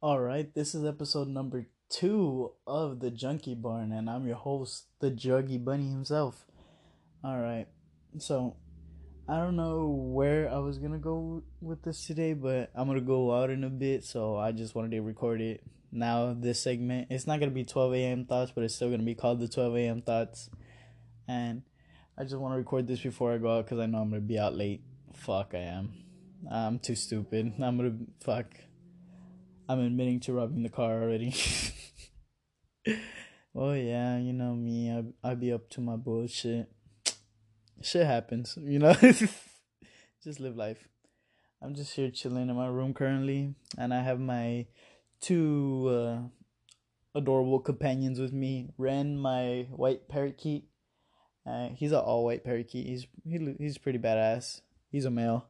Alright, this is episode number 2 of the Junkie Barn, and I'm your host, the Druggy Bunny himself. Alright, so, I don't know where I was gonna go with this today, but I'm gonna go out in a bit, so I just wanted to record it. Now, this segment, it's not gonna be 12 a.m. thoughts, but it's still gonna be called the 12 a.m. thoughts. And I just want to record this before I go out, because I know I'm gonna be out late. Fuck, I am. I'm too stupid. I'm admitting to robbing the car already. Oh, yeah, you know me. I be up to my bullshit. Shit happens, you know? Just live life. I'm just here chilling in my room currently. And I have my two adorable companions with me. Ren, my white parakeet. He's an all-white parakeet. He's pretty badass. He's a male.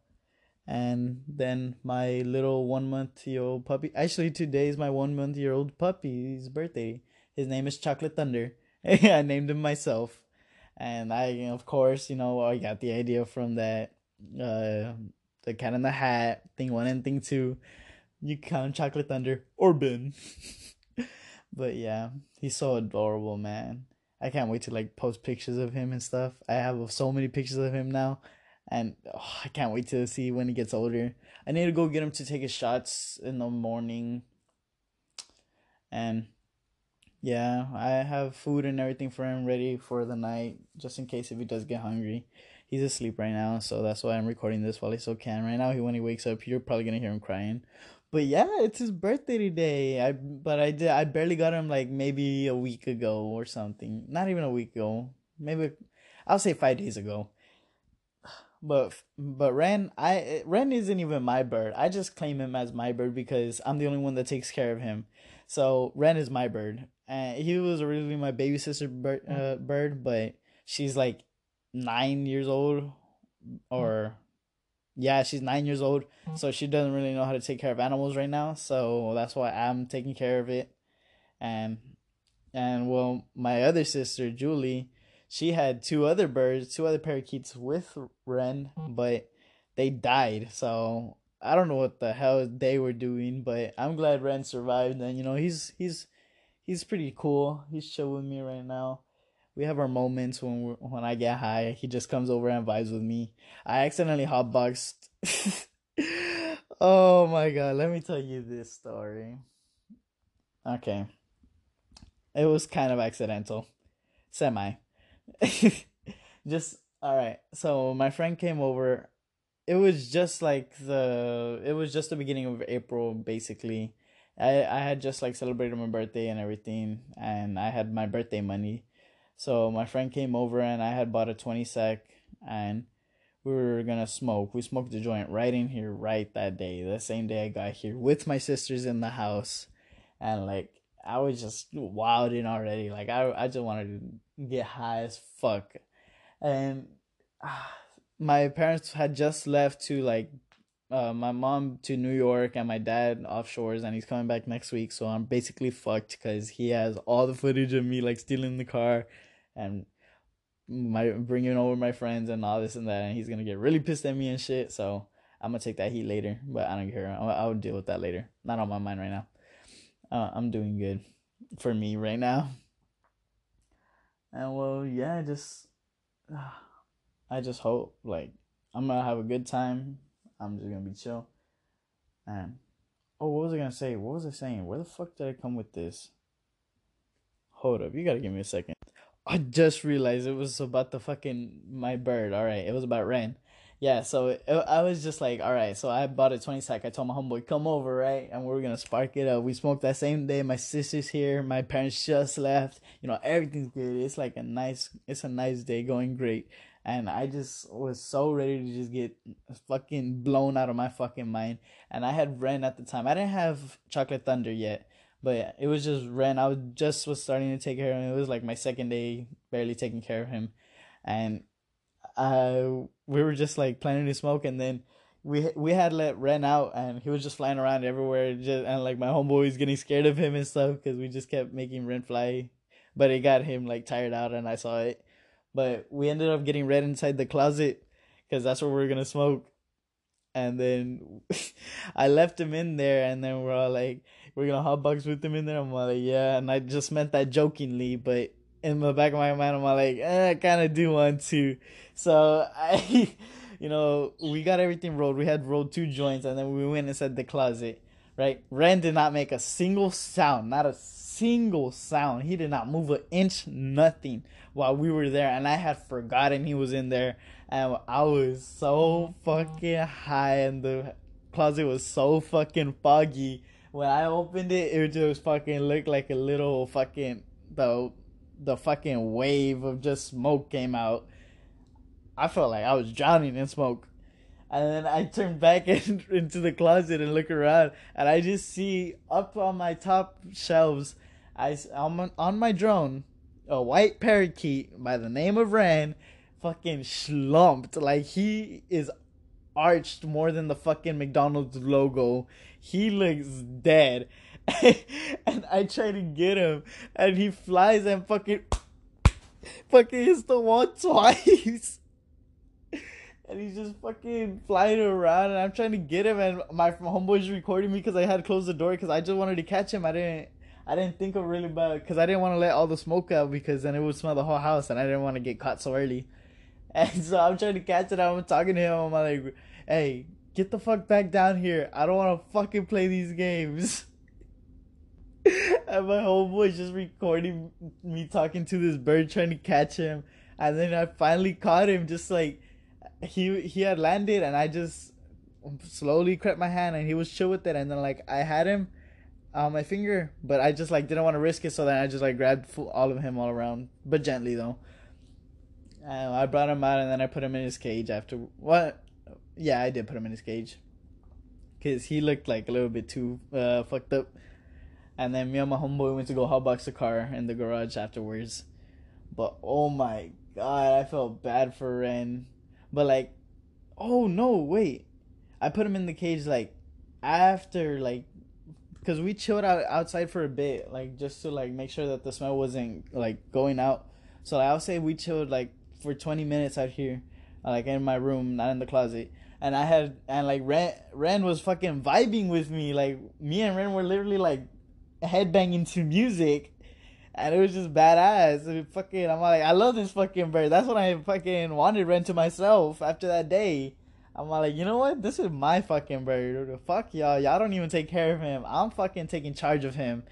And then my little 1-month-year-old puppy. Actually, today is my 1-month-year-old puppy's birthday. His name is Chocolate Thunder. I named him myself. And I, of course, you know, I got the idea from that. The cat in the hat, thing one and thing two. You count Chocolate Thunder or Ben. But yeah, he's so adorable, man. I can't wait to, like, post pictures of him and stuff. I have so many pictures of him now. And I can't wait to see when he gets older. I need to go get him to take his shots in the morning. And yeah, I have food and everything for him ready for the night, just in case if he does get hungry. He's asleep right now, so that's why I'm recording this while he still can. Right now, when he wakes up, you're probably going to hear him crying. But yeah, it's his birthday today. I barely got him like maybe a week ago or something. Not even a week ago. Maybe I'll say 5 days ago. But Ren isn't even my bird. I just claim him as my bird because I'm the only one that takes care of him. So Ren is my bird. And he was originally my baby sister's bird, but she's like 9 years old. Yeah, she's 9 years old. So she doesn't really know how to take care of animals right now. So that's why I'm taking care of it. And well, my other sister, Julie, she had two other parakeets with Ren, but they died. So I don't know what the hell they were doing, but I'm glad Ren survived. And, you know, he's pretty cool. He's chill with me right now. We have our moments when I get high. He just comes over and vibes with me. I accidentally hotboxed. Oh, my God. Let me tell you this story. Okay. It was kind of accidental. Semi. All right, so my friend came over. It was just the beginning of April, basically. I had just like celebrated my birthday and everything, and I had my birthday money. So my friend came over and I had bought a 20 sec, and we were gonna smoke. We smoked the joint right in here, right that day, the same day I got here, with my sisters in the house. And like, I was just wilding already. Like, I just wanted to get high as fuck. And my parents had just left to, like, my mom to New York and my dad offshores, and he's coming back next week. So I'm basically fucked because he has all the footage of me, like, stealing the car and bringing over my friends and all this and that. And he's going to get really pissed at me and shit. So I'm going to take that heat later. But I don't care. I'll deal with that later. Not on my mind right now. I'm doing good for me right now. And well, yeah, I just hope, like, I'm gonna have a good time. I'm just gonna be chill. And what was I gonna say? What was I saying? Where the fuck did I come with this? Hold up, you gotta give me a second. I just realized it was about the fucking my bird. All right, it was about Ren. Yeah, so I was just like, all right, so I bought a 20 sack. I told my homeboy, come over, right? And we were going to spark it up. We smoked that same day. My sister's here. My parents just left. You know, everything's good. It's like a nice day going great. And I just was so ready to just get fucking blown out of my fucking mind. And I had Ren at the time. I didn't have Chocolate Thunder yet, but it was just Ren. I was starting to take care of him. It was like my second day barely taking care of him. And we were just like planning to smoke, and then we had let Ren out, and he was just flying around everywhere, and like my homeboy was getting scared of him and stuff because we just kept making Ren fly, but it got him like tired out, and I saw it. But we ended up getting Ren inside the closet because that's where we were gonna smoke. And then I left him in there, and then we're all like, we're going to hotbox with him in there. I'm like, yeah. And I just meant that jokingly, but in the back of my mind, I'm like, I kind of do want to. So I, you know, we got everything rolled. We had rolled two joints, and then we went inside the closet, right? Ren did not make a single sound, not a single sound. He did not move an inch, nothing, while we were there. And I had forgotten he was in there. And I was so fucking high, and the closet was so fucking foggy. When I opened it, it just fucking looked like a little fucking, the fucking wave of just smoke came out. I felt like I was drowning in smoke. And then I turned back into the closet and look around, and I just see up on my top shelves, on my drone, a white parakeet by the name of Ren, fucking slumped. Like, he is arched more than the fucking McDonald's logo. He looks dead. And I try to get him, and he flies and fucking hits the wall twice. And he's just fucking flying around, and I'm trying to get him, and my homeboy's recording me because I had closed the door because I just wanted to catch him. I didn't think of really bad because I didn't want to let all the smoke out, because then it would smell the whole house, and I didn't want to get caught so early. And so I'm trying to catch it. I'm talking to him. I'm like, hey, get the fuck back down here. I don't want to fucking play these games. And my homeboy's just recording me talking to this bird, trying to catch him. And then I finally caught him, just like, he had landed, and I just slowly crept my hand, and he was chill with it. And then, like, I had him on my finger, but I just, like, didn't want to risk it, so then I just, like, grabbed all of him all around, but gently, though. And I brought him out, and then I put him in his cage after, what? Yeah, I did put him in his cage, because he looked, like, a little bit too fucked up. And then me and my homeboy went to go hotbox the car in the garage afterwards. But, oh my god, I felt bad for Ren. But, like, oh, no, wait. I put him in the cage, like, after, like, because we chilled out outside for a bit, like, just to, like, make sure that the smell wasn't, like, going out. So, like, I'll say we chilled, like, for 20 minutes out here, like, in my room, not in the closet. And I had, and, like, Ren was fucking vibing with me. Like, me and Ren were literally, like, headbanging to music. And it was just badass. It fucking, I'm like, I love this fucking bird. That's when I fucking wanted Ren to myself after that day. I'm like, you know what? This is my fucking bird. Fuck y'all. Y'all don't even take care of him. I'm fucking taking charge of him.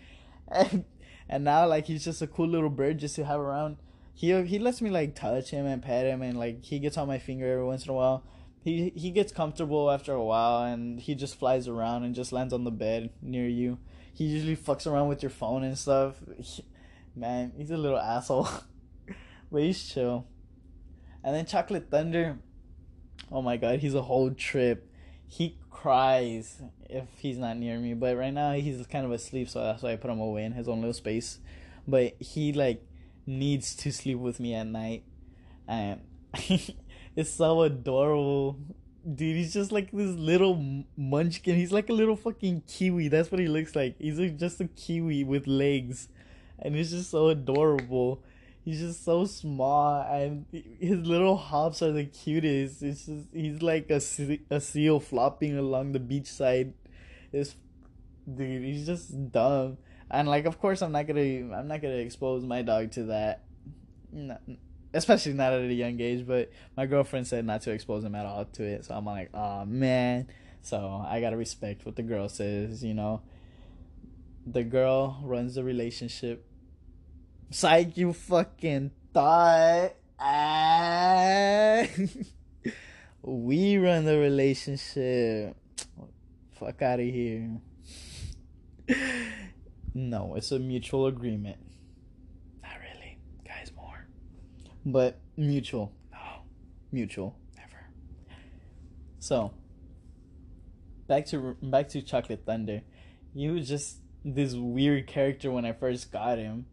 And now, like, he's just a cool little bird just to have around. He lets me, like, touch him and pet him. And, like, he gets on my finger every once in a while. He gets comfortable after a while. And he just flies around and just lands on the bed near you. He usually fucks around with your phone and stuff. Man, he's a little asshole. But he's chill. And then Chocolate Thunder. Oh my god, he's a whole trip. He cries if he's not near me. But right now, he's kind of asleep. So that's why I put him away in his own little space. But he, like, needs to sleep with me at night. And it's so adorable. Dude, he's just like this little munchkin. He's like a little fucking kiwi. That's what he looks like. He's just a kiwi with legs. And it's just so adorable. He's just so small, and his little hops are the cutest. It's just, he's like a seal flopping along the beachside. Dude, he's just dumb. And, like, of course, I'm not gonna expose my dog to that, especially not at a young age. But my girlfriend said not to expose him at all to it, so I'm like, oh man. So I gotta respect what the girl says, you know. The girl runs the relationship. Psych, you fucking thought. We run the relationship. Fuck out of here. No, it's a mutual agreement. Not really. Guys, more. But mutual. No. Mutual. Never. So, back to Chocolate Thunder. He was just this weird character when I first got him.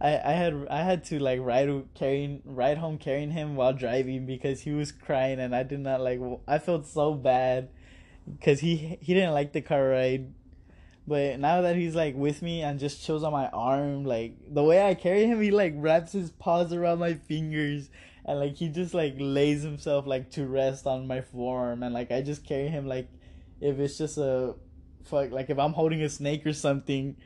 I had to, like, ride home carrying him while driving because he was crying, and I did not like. I felt so bad because he didn't like the car ride. But now that he's, like, with me and just chills on my arm, like, the way I carry him, he, like, wraps his paws around my fingers and like he just like lays himself like to rest on my forearm, and like I just carry him like if it's just a fuck, like if I'm holding a snake or something.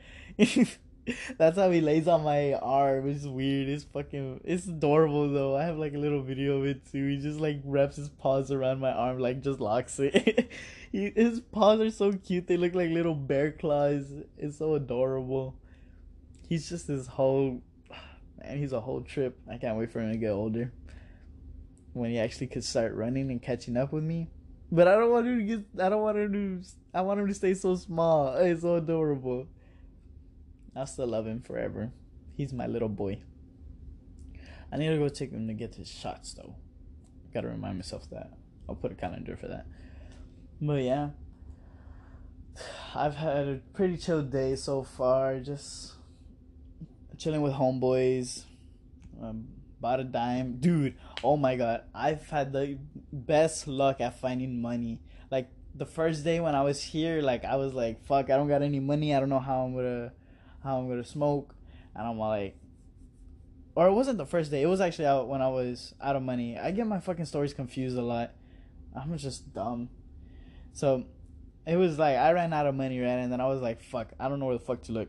That's how he lays on my arm. It's weird. It's fucking, it's adorable though. I have like a little video of it too. He just like wraps his paws around my arm, like just locks it. His paws are so cute. They look like little bear claws. It's so adorable. He's just this whole, man, he's a whole trip. I can't wait for him to get older, when he actually could start running and catching up with me. But I don't want him to get, I want him to stay so small. It's so adorable. I still love him forever. He's my little boy. I need to go take him to get his shots though. Gotta remind myself that. I'll put a calendar for that. But yeah, I've had a pretty chill day so far. Just chilling with homeboys. Bought a dime. Dude, oh my god. I've had the best luck at finding money. Like the first day when I was here, like I was like, fuck, I don't got any money. I don't know how I'm gonna smoke, and I'm like, or it wasn't the first day, it was actually out when I was out of money. I get my fucking stories confused a lot. I'm just dumb. So it was like I ran out of money, right? And then I was like, fuck, I don't know where the fuck to look,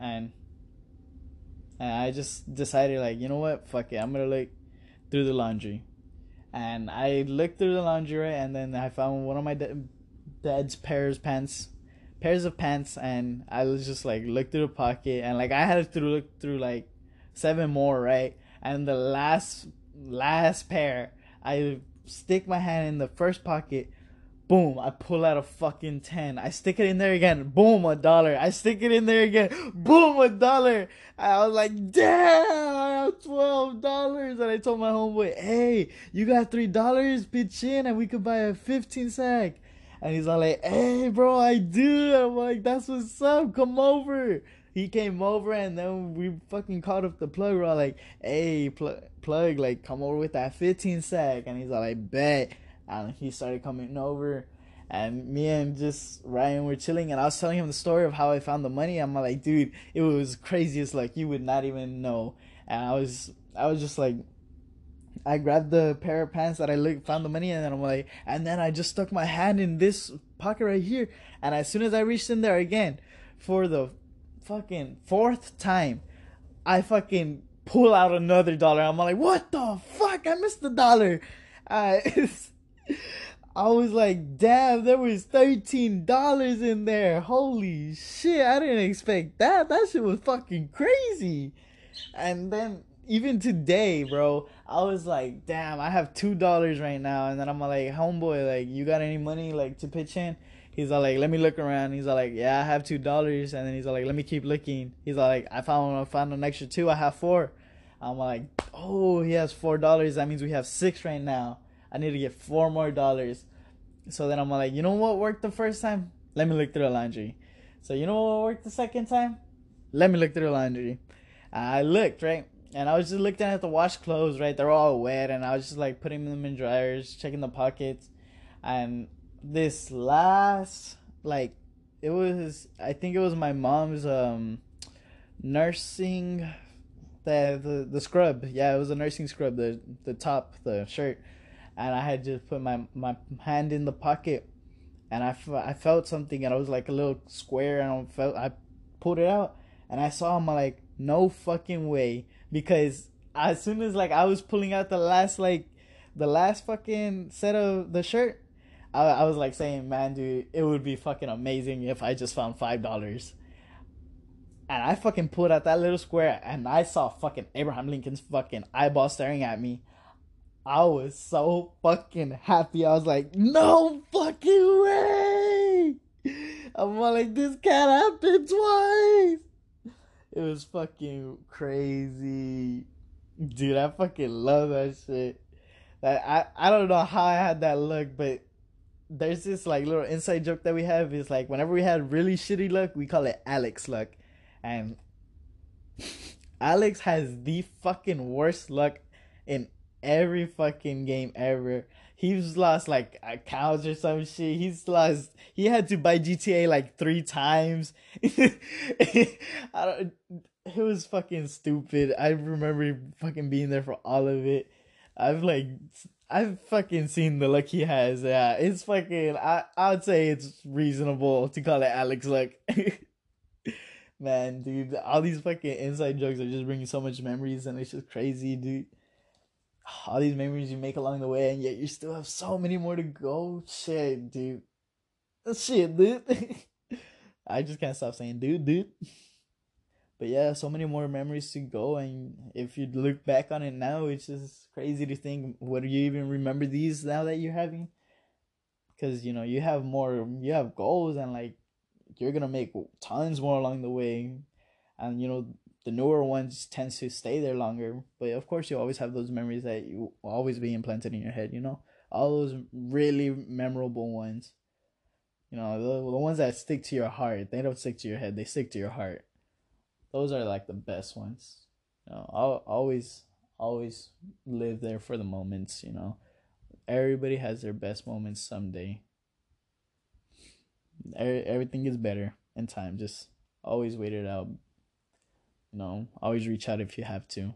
and I just decided, like, you know what, fuck it, I'm gonna look through the laundry. And I looked through the laundry, right? And then I found one of my dad's pairs of pants, and I was just like looked through the pocket, and like I had to look through like 7 more, right? And the last pair, I stick my hand in the first pocket, boom, I pull out a fucking 10. I stick it in there again, boom, $1. I stick it in there again, boom, $1. I was like, damn, I have $12. And I told my homeboy, hey, you got $3, pitch in and we could buy a 15 sack. And he's all like, hey, bro, I do. I'm like, that's what's up. Come over. He came over, and then we fucking caught up the plug. We're all like, hey, plug, like, come over with that 15 sack. And he's all like, bet. And he started coming over. And me and just Ryan were chilling. And I was telling him the story of how I found the money. I'm like, dude, it was craziest. Like, you would not even know. And I was just like, I grabbed the pair of pants that I found the money in, and then I'm like, and then I just stuck my hand in this pocket right here, and as soon as I reached in there again, for the fucking 4th time, I fucking pull out another $1. I'm like, what the fuck? I missed the $1. I was like, damn, there was $13 in there. Holy shit, I didn't expect that. That shit was fucking crazy. And then even today, bro, I was like, damn, I have $2 right now. And then I'm like, homeboy, like, you got any money, like, to pitch in? He's all like, let me look around. He's all like, yeah, I have $2. And then he's all like, let me keep looking. He's all like, I found an extra 2. I have 4. I'm like, oh, he has $4. That means we have 6 right now. I need to get 4 more dollars. So then I'm like, you know what worked the first time? Let me look through the laundry. So you know what worked the second time? Let me look through the laundry. I looked, right? And I was just looking at the washed clothes, right? They're all wet. And I was just, like, putting them in dryers, checking the pockets. And this last, like, it was, I think it was my mom's nursing, the scrub. Yeah, it was a nursing scrub, the top, the shirt. And I had just put my hand in the pocket. And I felt something. And I was, like, a little square. And I pulled it out. And I saw him, like, no fucking way. Because as soon as, like, I was pulling out the last fucking set of the shirt, I was, like, saying, man, dude, it would be fucking amazing if I just found $5. And I fucking pulled out that little square, and I saw fucking Abraham Lincoln's fucking eyeball staring at me. I was so fucking happy. I was like, no fucking way! I'm all like, this can't happen twice! It was fucking crazy. Dude, I fucking love that shit. Like, I don't know how I had that luck, but there's this, like, little inside joke that we have. It's like, whenever we had really shitty luck, we call it Alex luck. And Alex has the fucking worst luck in every fucking game ever. He's lost, like, accounts or some shit. He had to buy GTA, like, 3 times. It was fucking stupid. I remember fucking being there for all of it. I've fucking seen the look he has. Yeah, it's fucking, I'd say it's reasonable to call it Alex Luck. Man, dude, all these fucking inside jokes are just bringing so much memories, and it's just crazy, dude. All these memories you make along the way, and yet you still have so many more to go. Shit, dude. Shit, dude. I just can't stop saying dude. But yeah, so many more memories to go, and if you look back on it now, it's just crazy to think, would you even remember these now that you're having? Because, you know, you have more, you have goals, and, like, you're going to make tons more along the way. And, you know, the newer ones tends to stay there longer. But, of course, you always have those memories that you will always be implanted in your head, you know? All those really memorable ones. You know, the ones that stick to your heart. They don't stick to your head. They stick to your heart. Those are, like, the best ones. You know, I'll always live there for the moments, you know. Everybody has their best moments someday. Everything is better in time. Just always wait it out. You know, always reach out if you have to.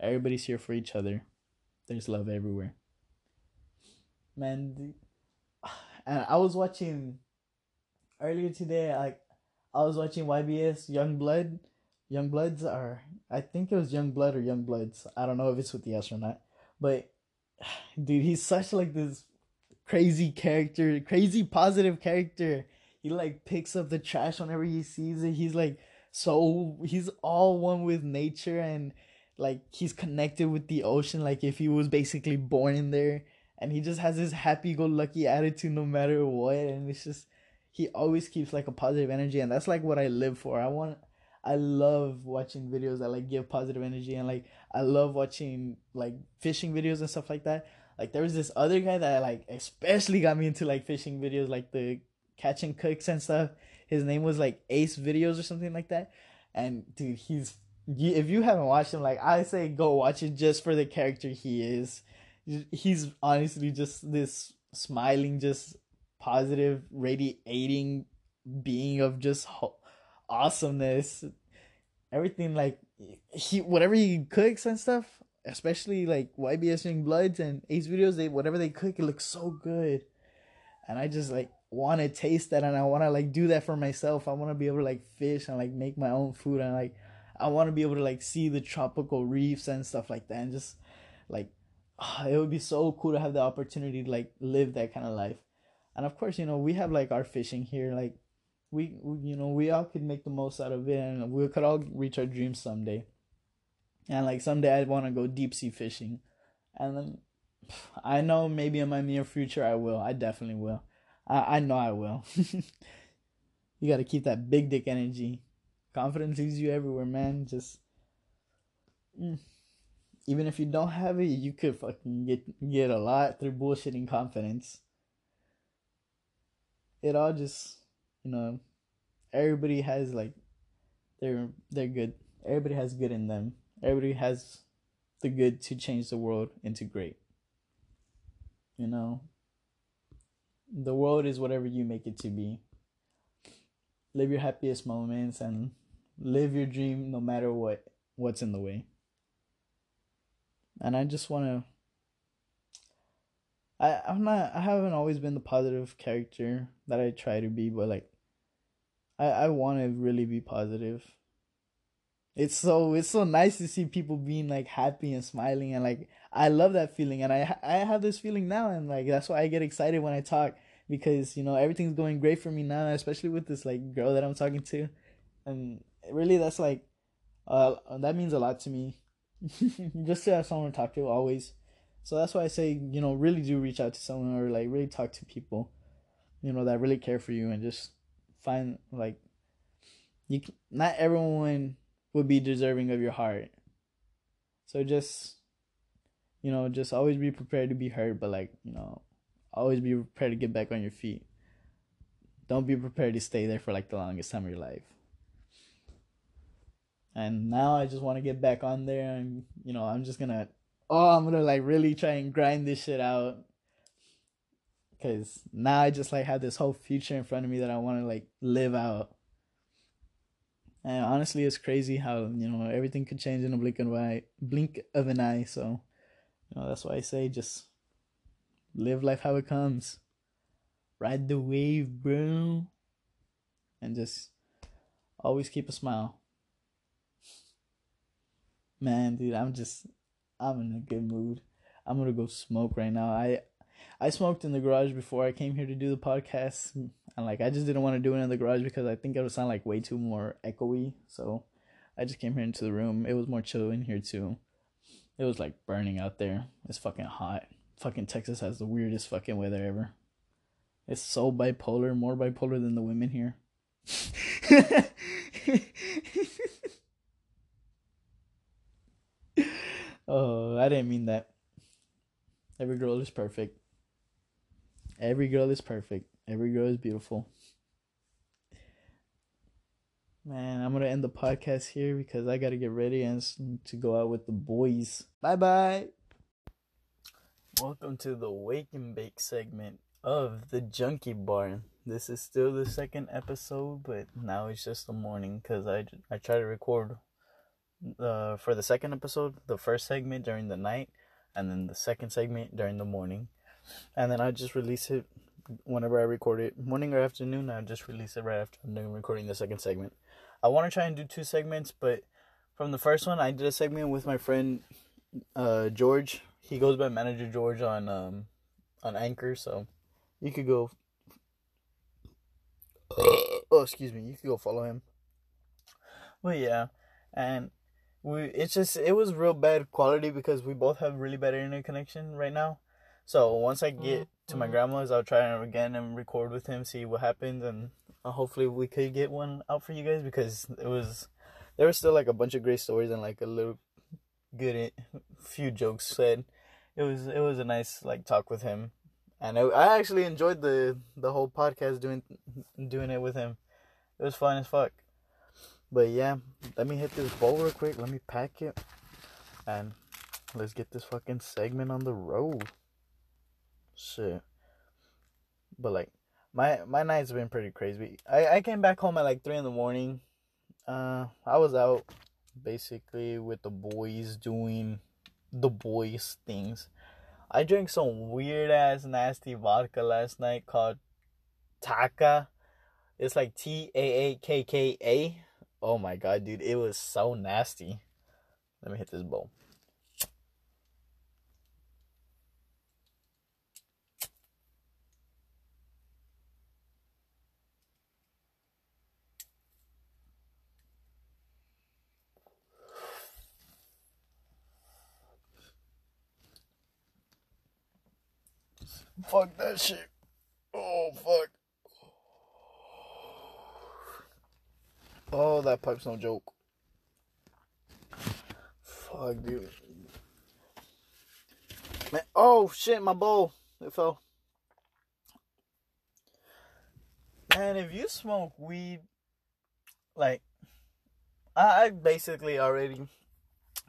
Everybody's here for each other. There's love everywhere. Man, and I was watching earlier today, like, I was watching YBS Young Blood. Young Bloods are, I think it was Young Blood or Young Bloods. I don't know if it's with the S or not. But, dude, he's such, like, this crazy character, crazy positive character. He, like, picks up the trash whenever he sees it. He's, like, so he's all one with nature, and like he's connected with the ocean, like if he was basically born in there. And he just has this happy-go-lucky attitude no matter what, and it's just, he always keeps like a positive energy, and that's like what I live for. I love watching videos that like give positive energy, and like I love watching like fishing videos and stuff like that. Like there was this other guy that like especially got me into like fishing videos, like the catch and cooks and stuff. His name was like Ace Videos or something like that. And dude, if you haven't watched him, like I say go watch it just for the character he is. He's honestly just this smiling, just positive, radiating being of just awesomeness. Everything, like whatever he cooks and stuff, especially like YBS Young Bloods and Ace Videos, whatever they cook, it looks so good. And I just like want to taste that, and I want to like do that for myself. I want to be able to like fish and like make my own food, and like I want to be able to like see the tropical reefs and stuff like that, and just like it would be so cool to have the opportunity to like live that kind of life. And of course, you know, we have like our fishing here, like we you know, we all could make the most out of it, and we could all reach our dreams someday. And like someday I'd want to go deep sea fishing, and then I know maybe in my near future I definitely will. I know I will. You got to keep that big dick energy. Confidence leads you everywhere, man. Just, even if you don't have it, you could fucking get a lot through bullshitting confidence. It all just, you know, everybody has like, they're good. Everybody has good in them. Everybody has the good to change the world into great. You know? The world is whatever you make it to be. Live your happiest moments and live your dream no matter what's in the way. And I just want to... I haven't always been the positive character that I try to be, but like... I want to really be positive. It's so nice to see people being like happy and smiling, and like I love that feeling, and I have this feeling now, and like that's why I get excited when I talk, because you know everything's going great for me now, especially with this like girl that I'm talking to, and really that's like that means a lot to me. Just to have someone to talk to always. So that's why I say, you know, really do reach out to someone, or like really talk to people, you know, that really care for you, and just find like not everyone would be deserving of your heart. So just, you know, just always be prepared to be hurt, but like, you know, always be prepared to get back on your feet. Don't be prepared to stay there for like the longest time of your life. And now I just want to get back on there, and you know, I'm gonna like really try and grind this shit out, because now I just like have this whole future in front of me that I want to like live out. And honestly, it's crazy how, you know, everything could change in a blink of an eye. So, You know, that's why I say just live life how it comes. Ride the wave, bro. And just always keep a smile. Man, dude, I'm in a good mood. I'm gonna go smoke right now. I smoked in the garage before I came here to do the podcast. And like, I just didn't want to do it in the garage because I think it would sound like way too more echoey. So I just came here into the room. It was more chill in here too. It was like burning out there. It's fucking hot. Fucking Texas has the weirdest fucking weather ever. It's so bipolar, more bipolar than the women here. Oh, I didn't mean that. Every girl is perfect. Every girl is perfect. Every girl is beautiful. Man, I'm going to end the podcast here because I got to get ready and to go out with the boys. Bye-bye. Welcome to the Wake and Bake segment of the Junkie Barn. This is still the second episode, but now it's just the morning because I try to record for the second episode, the first segment during the night, and then the second segment during the morning. And then I just release it whenever I record it, morning or afternoon. I just release it right after I'm done recording the second segment. I want to try and do two segments, but from the first one, I did a segment with my friend George. He goes by Manager George on Anchor, so you could go. Oh, excuse me. You could go follow him. But yeah, and it was real bad quality because we both have really bad internet connection right now. So once I get to my grandma's, I'll try again and record with him, see what happens, and hopefully we could get one out for you guys because there was still like a bunch of great stories and like a little good few jokes said. It was a nice like talk with him, and I actually enjoyed the whole podcast doing it with him. It was fun as fuck. But yeah, let me hit this bowl real quick. Let me pack it, and let's get this fucking segment on the road. Shit. But like, my night's been pretty crazy. I came back home at like 3 in the morning. I was out basically with the boys doing the boys things. I drank some weird ass nasty vodka last night called Taaka. It's like Taakka. Oh my god, dude, it was so nasty. Let me hit this bowl. Fuck that shit. Oh, fuck. Oh, that pipe's no joke. Fuck, dude. Man, oh, shit, my bowl. It fell. Man, if you smoke weed, like, I basically already,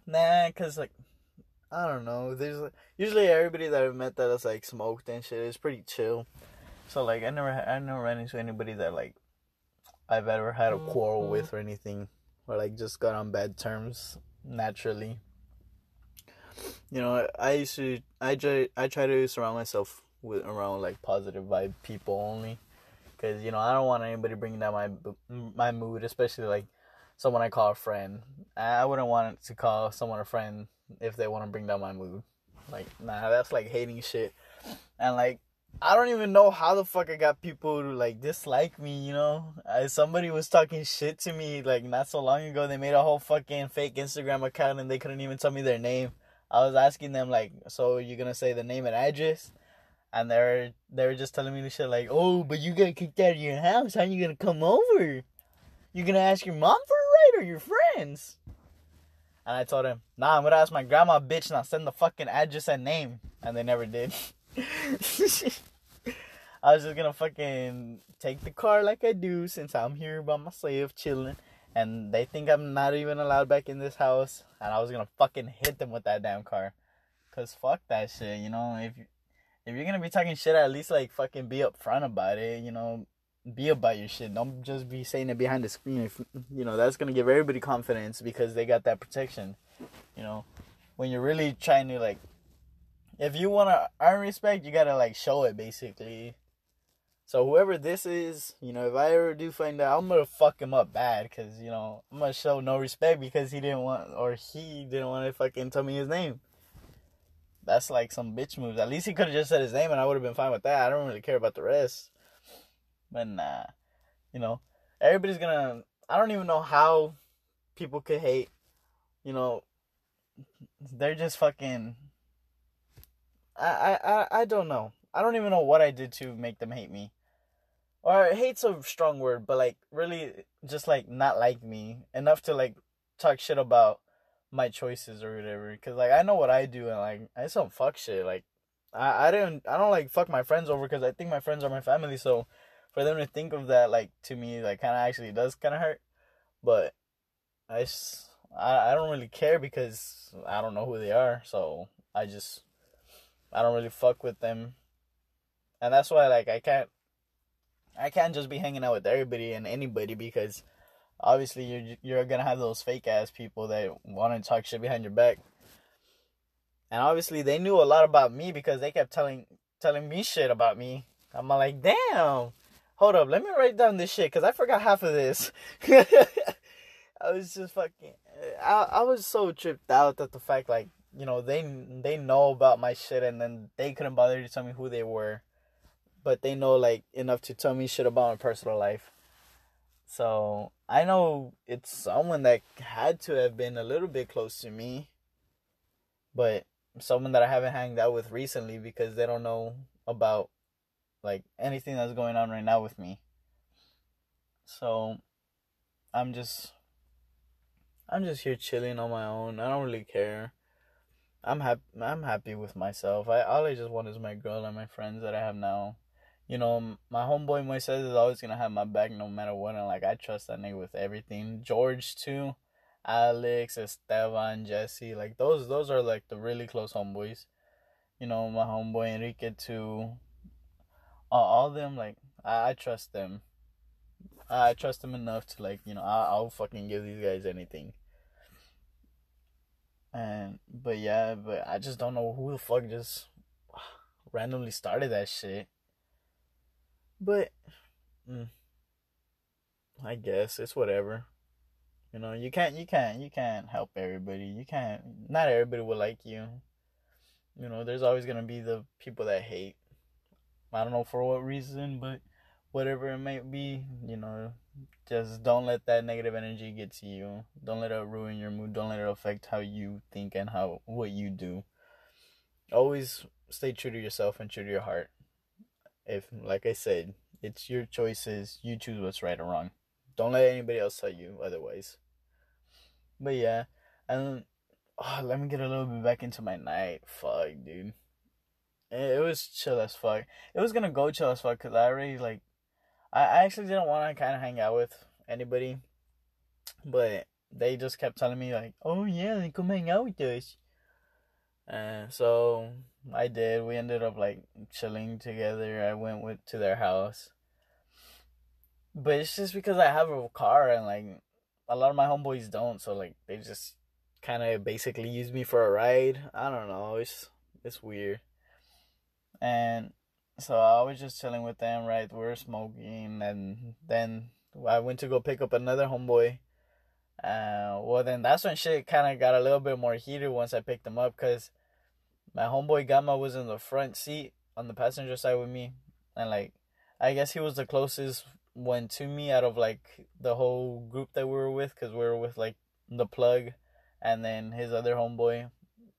because, like, I don't know. There's usually everybody that I've met that has like smoked and shit is pretty chill. So like I never ran into anybody that like I've ever had a quarrel with or anything, or like just got on bad terms naturally. You know, I try to surround myself with around like positive vibe people only, because you know I don't want anybody bringing down my mood, especially like someone I call a friend. I wouldn't want to call someone a friend if they want to bring down my mood. Like, nah, that's like hating shit. And like, I don't even know how the fuck I got people to like dislike me, you know? Somebody was talking shit to me like not so long ago. They made a whole fucking fake Instagram account and they couldn't even tell me their name. I was asking them like, so you're gonna say the name and address? And they were just telling me the shit like, oh, but you got kicked out of your house. How are you gonna come over? You gonna ask your mom for a ride or your friends? And I told him, nah, I'm gonna ask my grandma, bitch, and I'll send the fucking address and name. And they never did. I was just gonna fucking take the car like I do since I'm here by myself chilling. And they think I'm not even allowed back in this house. And I was gonna fucking hit them with that damn car. Cause fuck that shit, you know? If you're gonna be talking shit, at least like fucking be upfront about it, you know? Be about your shit. Don't just be saying it behind the screen. If, you know, that's going to give everybody confidence because they got that protection. You know, when you're really trying to like if you want to earn respect, you got to, like, show it, basically. So whoever this is, you know, if I ever do find out, I'm going to fuck him up bad. Because, you know, I'm going to show no respect because he didn't want to fucking tell me his name. That's, like, some bitch moves. At least he could have just said his name and I would have been fine with that. I don't really care about the rest. But, nah. You know, everybody's going to... I don't even know how people could hate. You know, they're just fucking... I don't know. I don't even know what I did to make them hate me. Or hate's a strong word, but, like, really just, like, not like me. Enough to, like, talk shit about my choices or whatever. Because, like, I know what I do and, like, I just don't fuck shit. Like, I don't, like, fuck my friends over because I think my friends are my family. So, for them to think of that, like, to me, like, kind of actually does kind of hurt. But I don't really care because I don't know who they are. So, I don't really fuck with them. And that's why, like, I can't just be hanging out with everybody and anybody because obviously you're going to have those fake ass people that want to talk shit behind your back. And obviously they knew a lot about me because they kept telling me shit about me. I'm like, damn, hold up, let me write down this shit because I forgot half of this. I was just fucking, I was so tripped out at the fact, like, you know, they know about my shit and then they couldn't bother to tell me who they were. But they know, like, enough to tell me shit about my personal life. So, I know it's someone that had to have been a little bit close to me. But someone that I haven't hanged out with recently because they don't know about, like, anything that's going on right now with me. So, I'm just here chilling on my own. I don't really care. I'm happy with myself. All I just want is my girl and my friends that I have now. You know, my homeboy Moises is always going to have my back no matter what. And, like, I trust that nigga with everything. George, too. Alex, Esteban, Jesse. Like, those are, like, the really close homeboys. You know, my homeboy Enrique, too. All of them, like, I trust them. I trust them enough to, like, you know, I'll fucking give these guys anything. But I just don't know who the fuck just randomly started that shit. But, I guess it's whatever. You know, you can't help everybody. Not everybody will like you. You know, there's always gonna be the people that hate. I don't know for what reason, but whatever it might be, you know, just don't let that negative energy get to you. Don't let it ruin your mood. Don't let it affect how you think and what you do. Always stay true to yourself and true to your heart. If, like I said, it's your choices. You choose what's right or wrong. Don't let anybody else tell you otherwise. But yeah, and let me get a little bit back into my night. Fuck, dude. It was chill as fuck. It was gonna go chill as fuck because I already, like, I actually didn't want to kind of hang out with anybody, but they just kept telling me, like, oh, yeah, they come hang out with us. And so I did. We ended up, like, chilling together. I went to their house. But it's just because I have a car and, like, a lot of my homeboys don't. So, like, they just kind of basically used me for a ride. I don't know. It's weird. And... so I was just chilling with them, right? We were smoking, and then I went to go pick up another homeboy. Well, then that's when shit kind of got a little bit more heated once I picked him up, because my homeboy Gamma was in the front seat on the passenger side with me. And, like, I guess he was the closest one to me out of, like, the whole group that we were with, because we were with, like, the plug and then his other homeboy.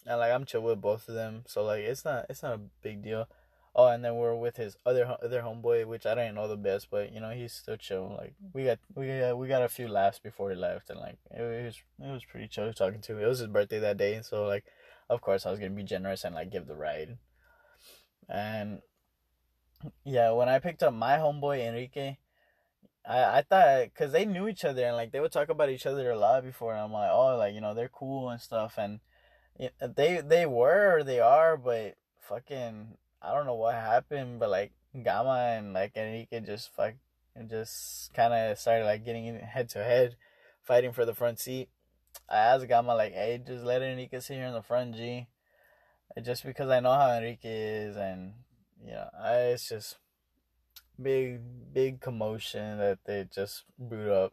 And, like, I'm chill with both of them, so, like, it's not a big deal. Oh, and then we're with his other homeboy, which I didn't know the best, but, you know, he's still chill. Like, we got a few laughs before he left, and, like, it was pretty chill talking to him. It was his birthday that day, so, like, of course I was going to be generous and, like, give the ride. And, yeah, when I picked up my homeboy, Enrique, I thought, because they knew each other, and, like, they would talk about each other a lot before, and I'm like, oh, like, you know, they're cool and stuff, and they were or they are, but fucking... I don't know what happened, but, like, Gamma and, like, Enrique just kind of started, like, getting head-to-head, fighting for the front seat. I asked Gamma, like, hey, just let Enrique sit here in the front, G. just because I know how Enrique is, and you know, it's just big commotion that they just brewed up.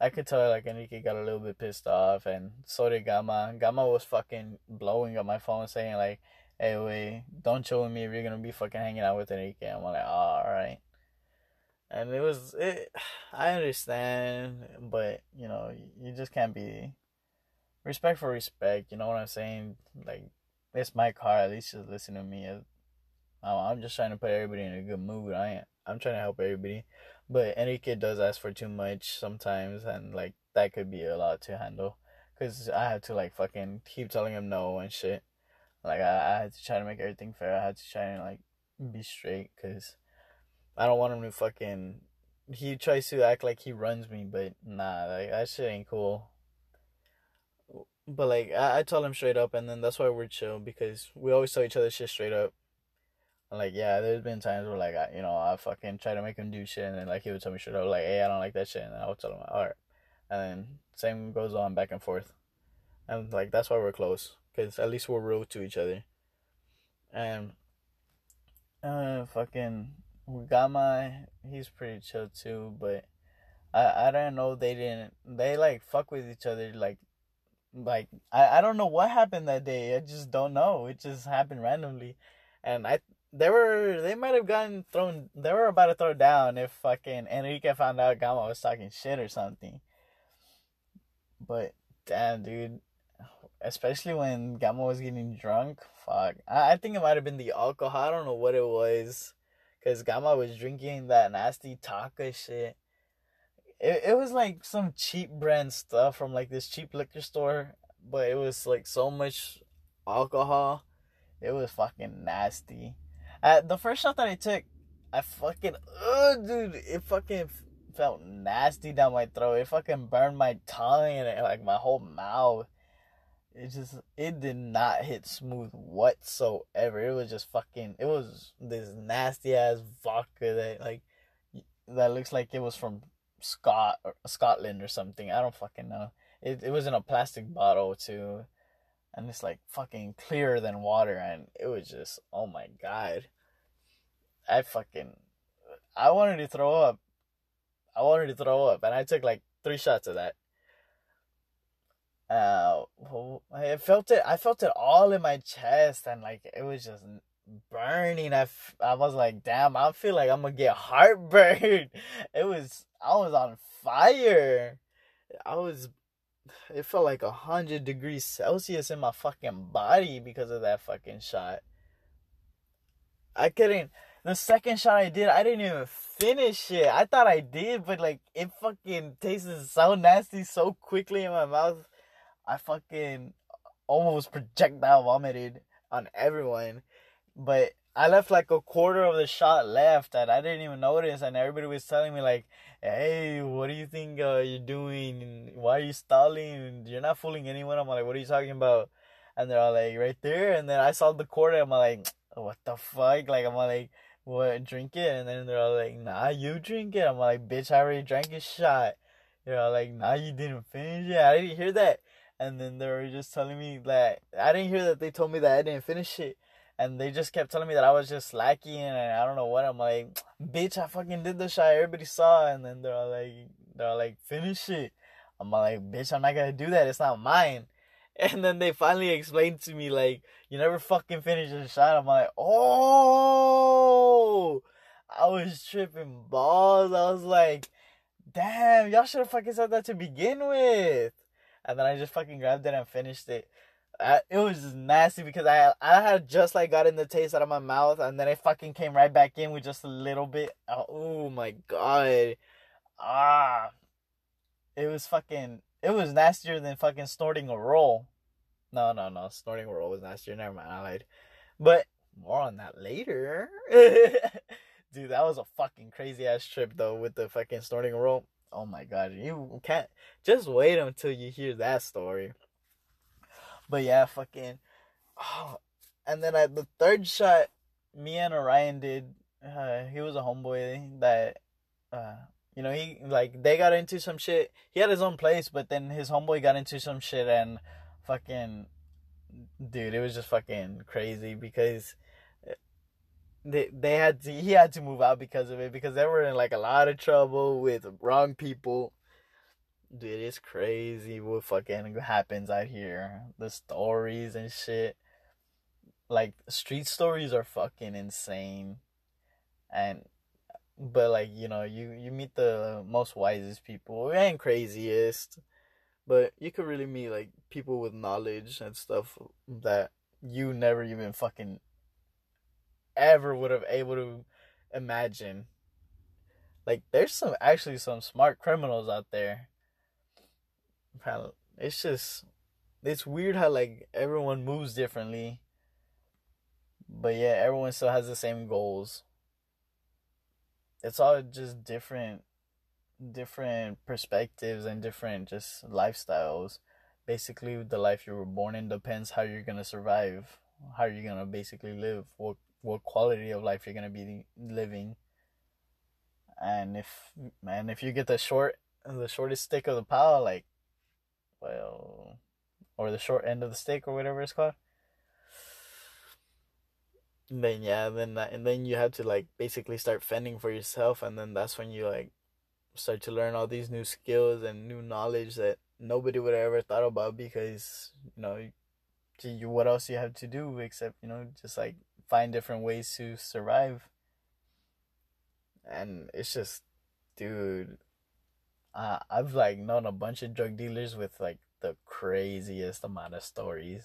I could tell like Enrique got a little bit pissed off, and so did Gama. Gama was fucking blowing up my phone saying like, "Hey, wait, don't chill with me if you're gonna be fucking hanging out with Enrique." I'm like, "Oh, all right." And it was it. I understand, but you know, you just can't be respect for respect. You know what I'm saying? Like, it's my car. At least just listen to me. I'm just trying to put everybody in a good mood. I'm trying to help everybody, but Enrique does ask for too much sometimes, and like that could be a lot to handle. Cause I had to like fucking keep telling him no and shit. Like I had to try to make everything fair. I had to try and like be straight, cause I don't want him to fucking. He tries to act like he runs me, but nah, like that shit ain't cool. But like I tell him straight up, and then that's why we're chill, because we always tell each other shit straight up. Like, yeah, there's been times where, like, I fucking try to make him do shit, and then, like, he would tell me straight up, like, hey, I don't like that shit, and then I would tell him, all right, and then same goes on back and forth, and, like, that's why we're close, because at least we're real to each other, and, fucking, Gama, he's pretty chill, too, but I don't know, they, like, fuck with each other, like, I don't know what happened that day, I just don't know, it just happened randomly, and they might have gotten thrown. They were about to throw down if fucking Enrique found out Gama was talking shit or something. But damn, dude, especially when Gama was getting drunk, fuck. I think it might have been the alcohol. I don't know what it was, cause Gama was drinking that nasty Taaka shit. It was like some cheap brand stuff from like this cheap liquor store, but it was like so much alcohol. It was fucking nasty. The first shot that I took, I fucking, dude, it fucking felt nasty down my throat. It fucking burned my tongue and like my whole mouth. It did not hit smooth whatsoever. It was just fucking, it was this nasty ass vodka that looks like it was from Scotland or something. I don't fucking know. It was in a plastic bottle too. And it's like fucking clearer than water. And it was just, oh my God. I wanted to throw up. And I took like 3 shots of that. I felt it all in my chest. And like, it was just burning. I was like, damn, I feel like I'm going to get heartburn. I was on fire. It felt like 100 degrees Celsius in my fucking body because of that fucking shot. The second shot I did, I didn't even finish it. I thought I did, but like it fucking tasted so nasty so quickly in my mouth. I fucking almost projectile vomited on everyone. But I left like a quarter of the shot left, and I didn't even notice, and everybody was telling me like, hey, what do you think you're doing? Why are you stalling? You're not fooling anyone. I'm like, what are you talking about? And they're all like, right there. And then I saw the quarter, I'm like, what the fuck? Like, I'm like, what, drink it? And then they're all like, nah, you drink it. I'm like, bitch, I already drank a shot. They're all like, nah, you didn't finish it. I didn't hear that. And then they were just telling me that, I didn't hear that they told me that I didn't finish it. And they just kept telling me that I was just slacking and I don't know what. I'm like, bitch, I fucking did the shot. Everybody saw. And then they're all like, finish it. I'm like, bitch, I'm not going to do that. It's not mine. And then they finally explained to me, like, you never fucking finished the shot. I'm like, oh, I was tripping balls. I was like, damn, y'all should have fucking said that to begin with. And then I just fucking grabbed it and finished it. It was just nasty because I had just like gotten the taste out of my mouth, and then it fucking came right back in with just a little bit. Oh my God. It was nastier than fucking snorting a roll. No. Snorting a roll was nastier. Never mind. I lied. But more on that later. Dude, that was a fucking crazy ass trip though with the fucking snorting a roll. Oh my God. You can't just wait until you hear that story. But yeah, fucking, and then at the third shot, me and Orion did, he was a homeboy that, he, like, they got into some shit, he had his own place, but then his homeboy got into some shit, and fucking, dude, it was just fucking crazy because he had to move out because of it, because they were in like a lot of trouble with wrong people. Dude, it's crazy what fucking happens out here. The stories and shit. Like, street stories are fucking insane. But, like, you know, you meet the most wisest people and craziest. But you could really meet, like, people with knowledge and stuff that you never even fucking ever would have able to imagine. Like, there's some smart criminals out there. It's just, it's weird how, like, everyone moves differently. But, yeah, everyone still has the same goals. It's all just different perspectives and different just lifestyles. Basically, the life you were born in depends how you're going to survive, how you're going to basically live, what quality of life you're going to be living. And if you get the shortest stick of the pile, like, well, or the short end of the stick or whatever it's called, then you have to, like, basically start fending for yourself. And then that's when you, like, start to learn all these new skills and new knowledge that nobody would have ever thought about, because, you know, you what else you have to do except, you know, just, like, find different ways to survive. And it's just, dude, I've, like, known a bunch of drug dealers with, like, the craziest amount of stories.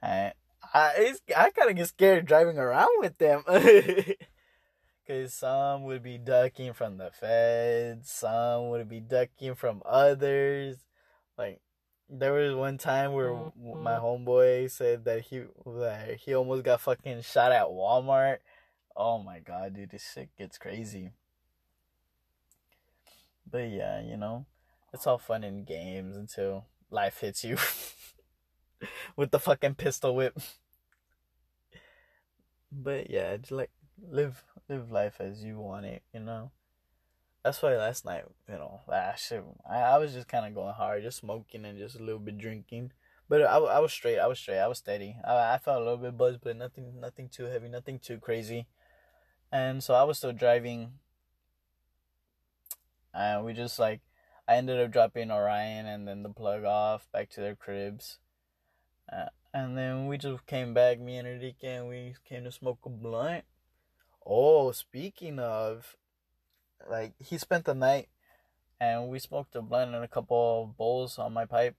And I kind of get scared driving around with them. Because some would be ducking from the feds. Some would be ducking from others. Like, there was one time where my homeboy said that he almost got fucking shot at Walmart. Oh, my God, dude. This shit gets crazy. But, yeah, you know, it's all fun and games until life hits you. With the fucking pistol whip. But yeah, just, like, live life as you want it, you know. That's why last night, you know, I was just kind of going hard, just smoking and just a little bit drinking. But I was straight, I was steady. I felt a little bit buzzed, but nothing too heavy, nothing too crazy. And so I was still driving. And we just, like, I ended up dropping Orion and then the plug off back to their cribs. And then we just came back, me and Enrique, and we came to smoke a blunt. Oh, speaking of, like, he spent the night, and we smoked a blunt and a couple of bowls on my pipe.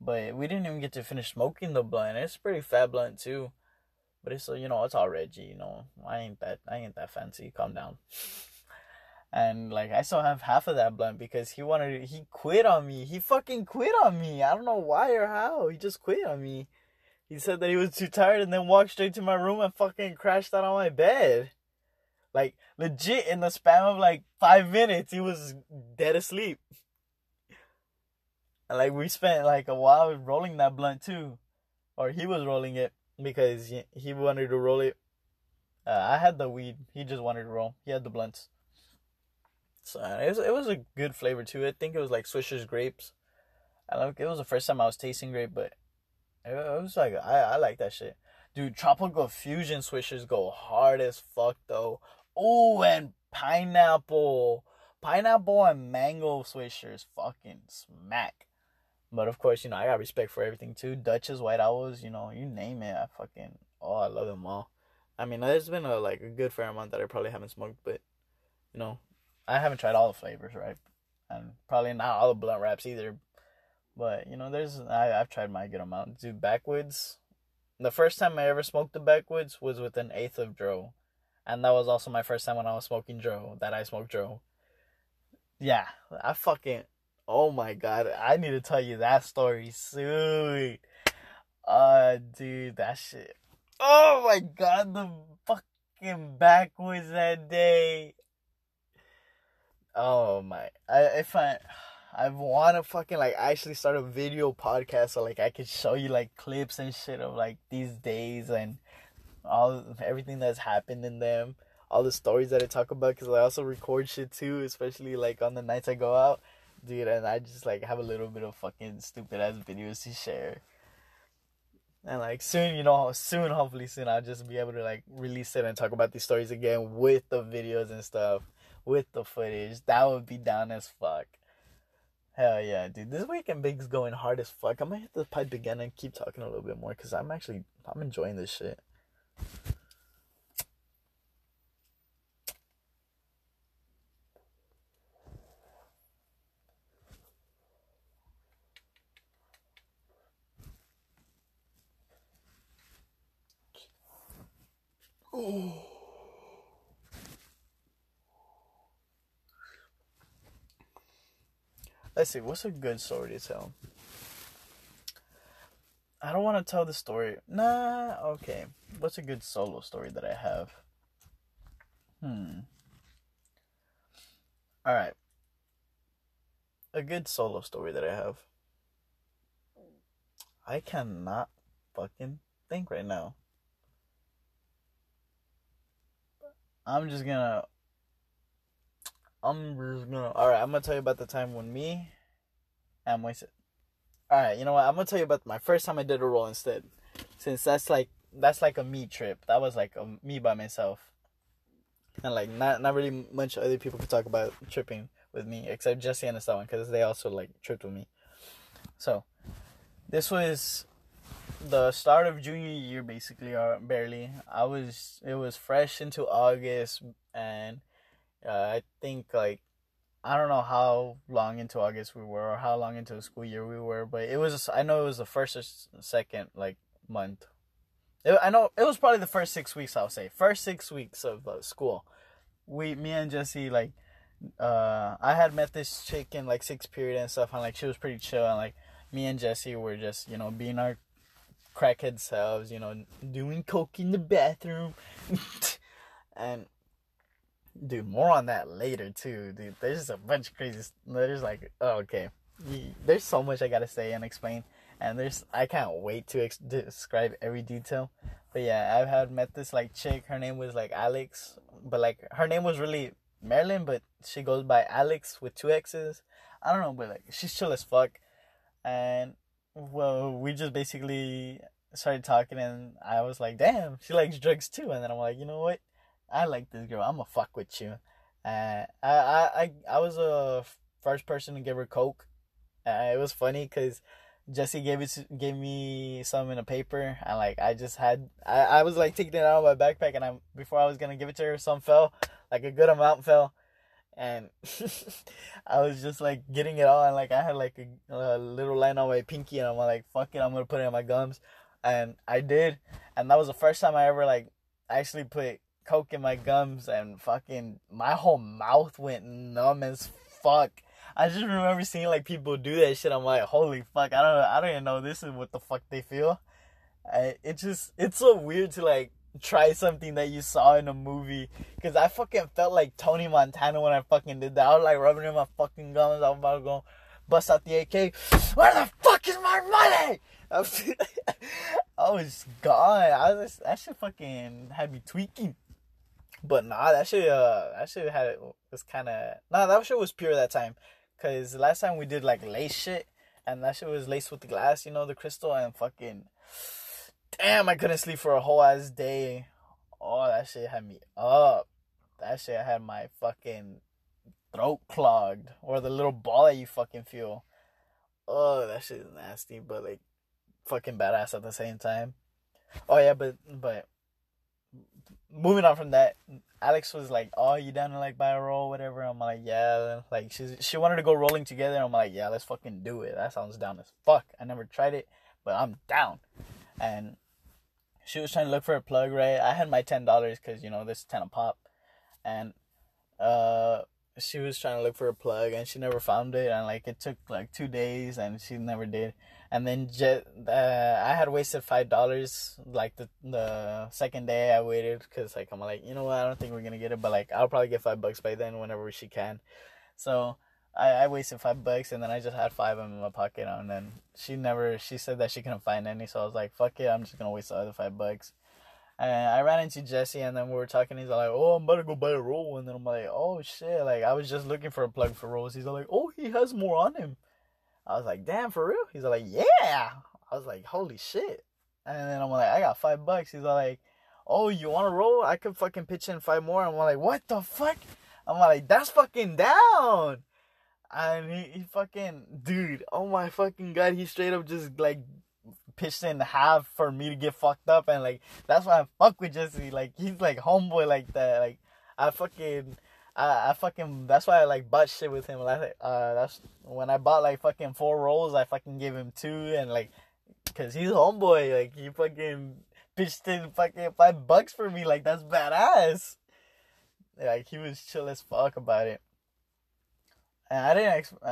But we didn't even get to finish smoking the blunt. It's a pretty fat blunt, too. But it's, you know, it's all Reggie, you know. I ain't that fancy. Calm down. And, like, I still have half of that blunt because he quit on me. He fucking quit on me. I don't know why or how. He just quit on me. He said that he was too tired and then walked straight to my room and fucking crashed out on my bed. Like, legit, in the span of, like, 5 minutes, he was dead asleep. And, like, we spent, like, a while rolling that blunt, too. Or he was rolling it because he wanted to roll it. I had the weed. He just wanted to roll. He had the blunts. So it was a good flavor too. I think it was like Swisher's grapes. It was the first time I was tasting grape, but it was like I like that shit, dude. Tropical Fusion Swishers go hard as fuck though. Oh, and pineapple and mango Swishers fucking smack. But of course, you know, I got respect for everything too. Dutchess, White Owls, you know, you name it. I love them all. I mean, there's been a good fair amount that I probably haven't smoked, but you know. I haven't tried all the flavors, right? And probably not all the blunt wraps either. But, you know, I've tried my good amount. Dude, Backwoods. The first time I ever smoked the Backwoods was with an eighth of Dro. And that was also my first time when I was smoking Dro, that I smoked Dro. Yeah, oh my God, I need to tell you that story soon. Dude, that shit. Oh my God, the fucking Backwoods that day. Oh my! I want to fucking, like, actually start a video podcast so, like, I could show you, like, clips and shit of, like, these days and everything that's happened in them, all the stories that I talk about, because I also record shit too, especially, like, on the nights I go out, dude, and I just, like, have a little bit of fucking stupid ass videos to share. And like soon, you know, hopefully soon I'll just be able to like release it and talk about these stories again with the videos and stuff, with the footage. That would be down as fuck. Hell yeah, dude. This weekend big's going hard as fuck. I'm gonna hit the pipe again and keep talking a little bit more because I'm enjoying this shit. Oh. Let's see, what's a good story to tell? I don't want to tell the story. Nah, okay. What's a good solo story that I have? Alright. A good solo story that I have. I cannot fucking think right now. Alright, I'm gonna tell you about the time when me and my... Alright, you know what? I'm gonna tell you about my first time I did a roll instead. Since that's like a me trip. That was like a me by myself. And like not really much other people could talk about tripping with me. Except Jesse and Esteban, because they also like tripped with me. So, this was... the start of junior year, basically, or barely. It was fresh into August, and I think, like, I don't know how long into August we were, or how long into the school year we were, but it was, I know it was the first or second, like, month. I know it was probably the first 6 weeks, I'll say. First 6 weeks of school. Me and Jesse, like, I had met this chick in, like, sixth period and stuff, and, like, she was pretty chill, and, like, me and Jesse were just, you know, being our crackhead selves, you know, doing coke in the bathroom. And dude, more on that later too, dude. There's just a bunch of crazy, there's like, oh, okay, there's so much I gotta say and explain, and I can't wait to describe every detail. But yeah, I had met this like chick. Her name was like Alex, but like her name was really Marilyn, but she goes by Alex with two X's. I don't know, but like she's chill as fuck. And well, we just basically started talking, and I was like, damn, she likes drugs too. And then I'm like, you know what? I like this girl. I'm going to fuck with you. I was the first person to give her coke. It was funny because Jesse gave me some in a paper. And, like, I was, like, taking it out of my backpack. And before I was going to give it to her, some fell. Like, a good amount fell. And I was just like getting it all, and like I had like a little line on my pinky, and I'm like, fuck it, I'm gonna put it in my gums. And I did, and that was the first time I ever like actually put coke in my gums, and fucking my whole mouth went numb as fuck. I just remember seeing like people do that shit. I'm like, holy fuck, I don't even know this is what the fuck they feel. It's so weird to like try something that you saw in a movie, because I fucking felt like Tony Montana when I fucking did that. I was like rubbing in my fucking gums. I was about to go bust out the AK. Where the fuck is my money? I was gone. That shit fucking had me tweaking. But nah, that shit was pure that time, because last time we did like lace shit, and that shit was laced with the glass, you know, the crystal, and fucking damn, I couldn't sleep for a whole ass day. Oh, that shit had me up. That shit had my fucking throat clogged. Or the little ball that you fucking feel. Oh, that shit is nasty, but like fucking badass at the same time. Oh yeah, but moving on from that, Alex was like, oh, you down to like buy a roll, whatever? I'm like, yeah. Like she wanted to go rolling together. I'm like, yeah, let's fucking do it. That sounds down as fuck. I never tried it, but I'm down. And she was trying to look for a plug, right? I had my $10 because, you know, this is 10 a pop. And she was trying to look for a plug, and she never found it. And, like, it took, like, 2 days, and she never did. And then I had wasted $5, like, the second day I waited, because, like, I'm like, you know what? I don't think we're going to get it. But, like, I'll probably get $5 by then whenever she can. So I wasted $5, and then I just had $5 in my pocket, and then she said that she couldn't find any, so I was like, fuck it, I'm just gonna waste the other $5. And I ran into Jesse, and then we were talking, he's like, oh, I'm about to go buy a roll, and then I'm like, oh shit, like, I was just looking for a plug for rolls. He's like, oh, he has more on him. I was like, damn, for real? He's like, yeah. I was like, holy shit. And then I'm like, I got $5. He's all like, oh, you want to roll? I could fucking pitch in 5 more. I'm like, what the fuck? I'm like, that's fucking down. And he fucking, dude, oh my fucking God, he straight up just like pitched in half for me to get fucked up. And like, that's why I fuck with Jesse. Like, he's like homeboy like that. Like, I fucking, that's why I like bought shit with him. Like, that's when I bought like fucking 4 rolls, I fucking gave him 2. And like, cause he's homeboy. Like, he fucking pitched in fucking $5 for me. Like, that's badass. Like, he was chill as fuck about it. And I didn't,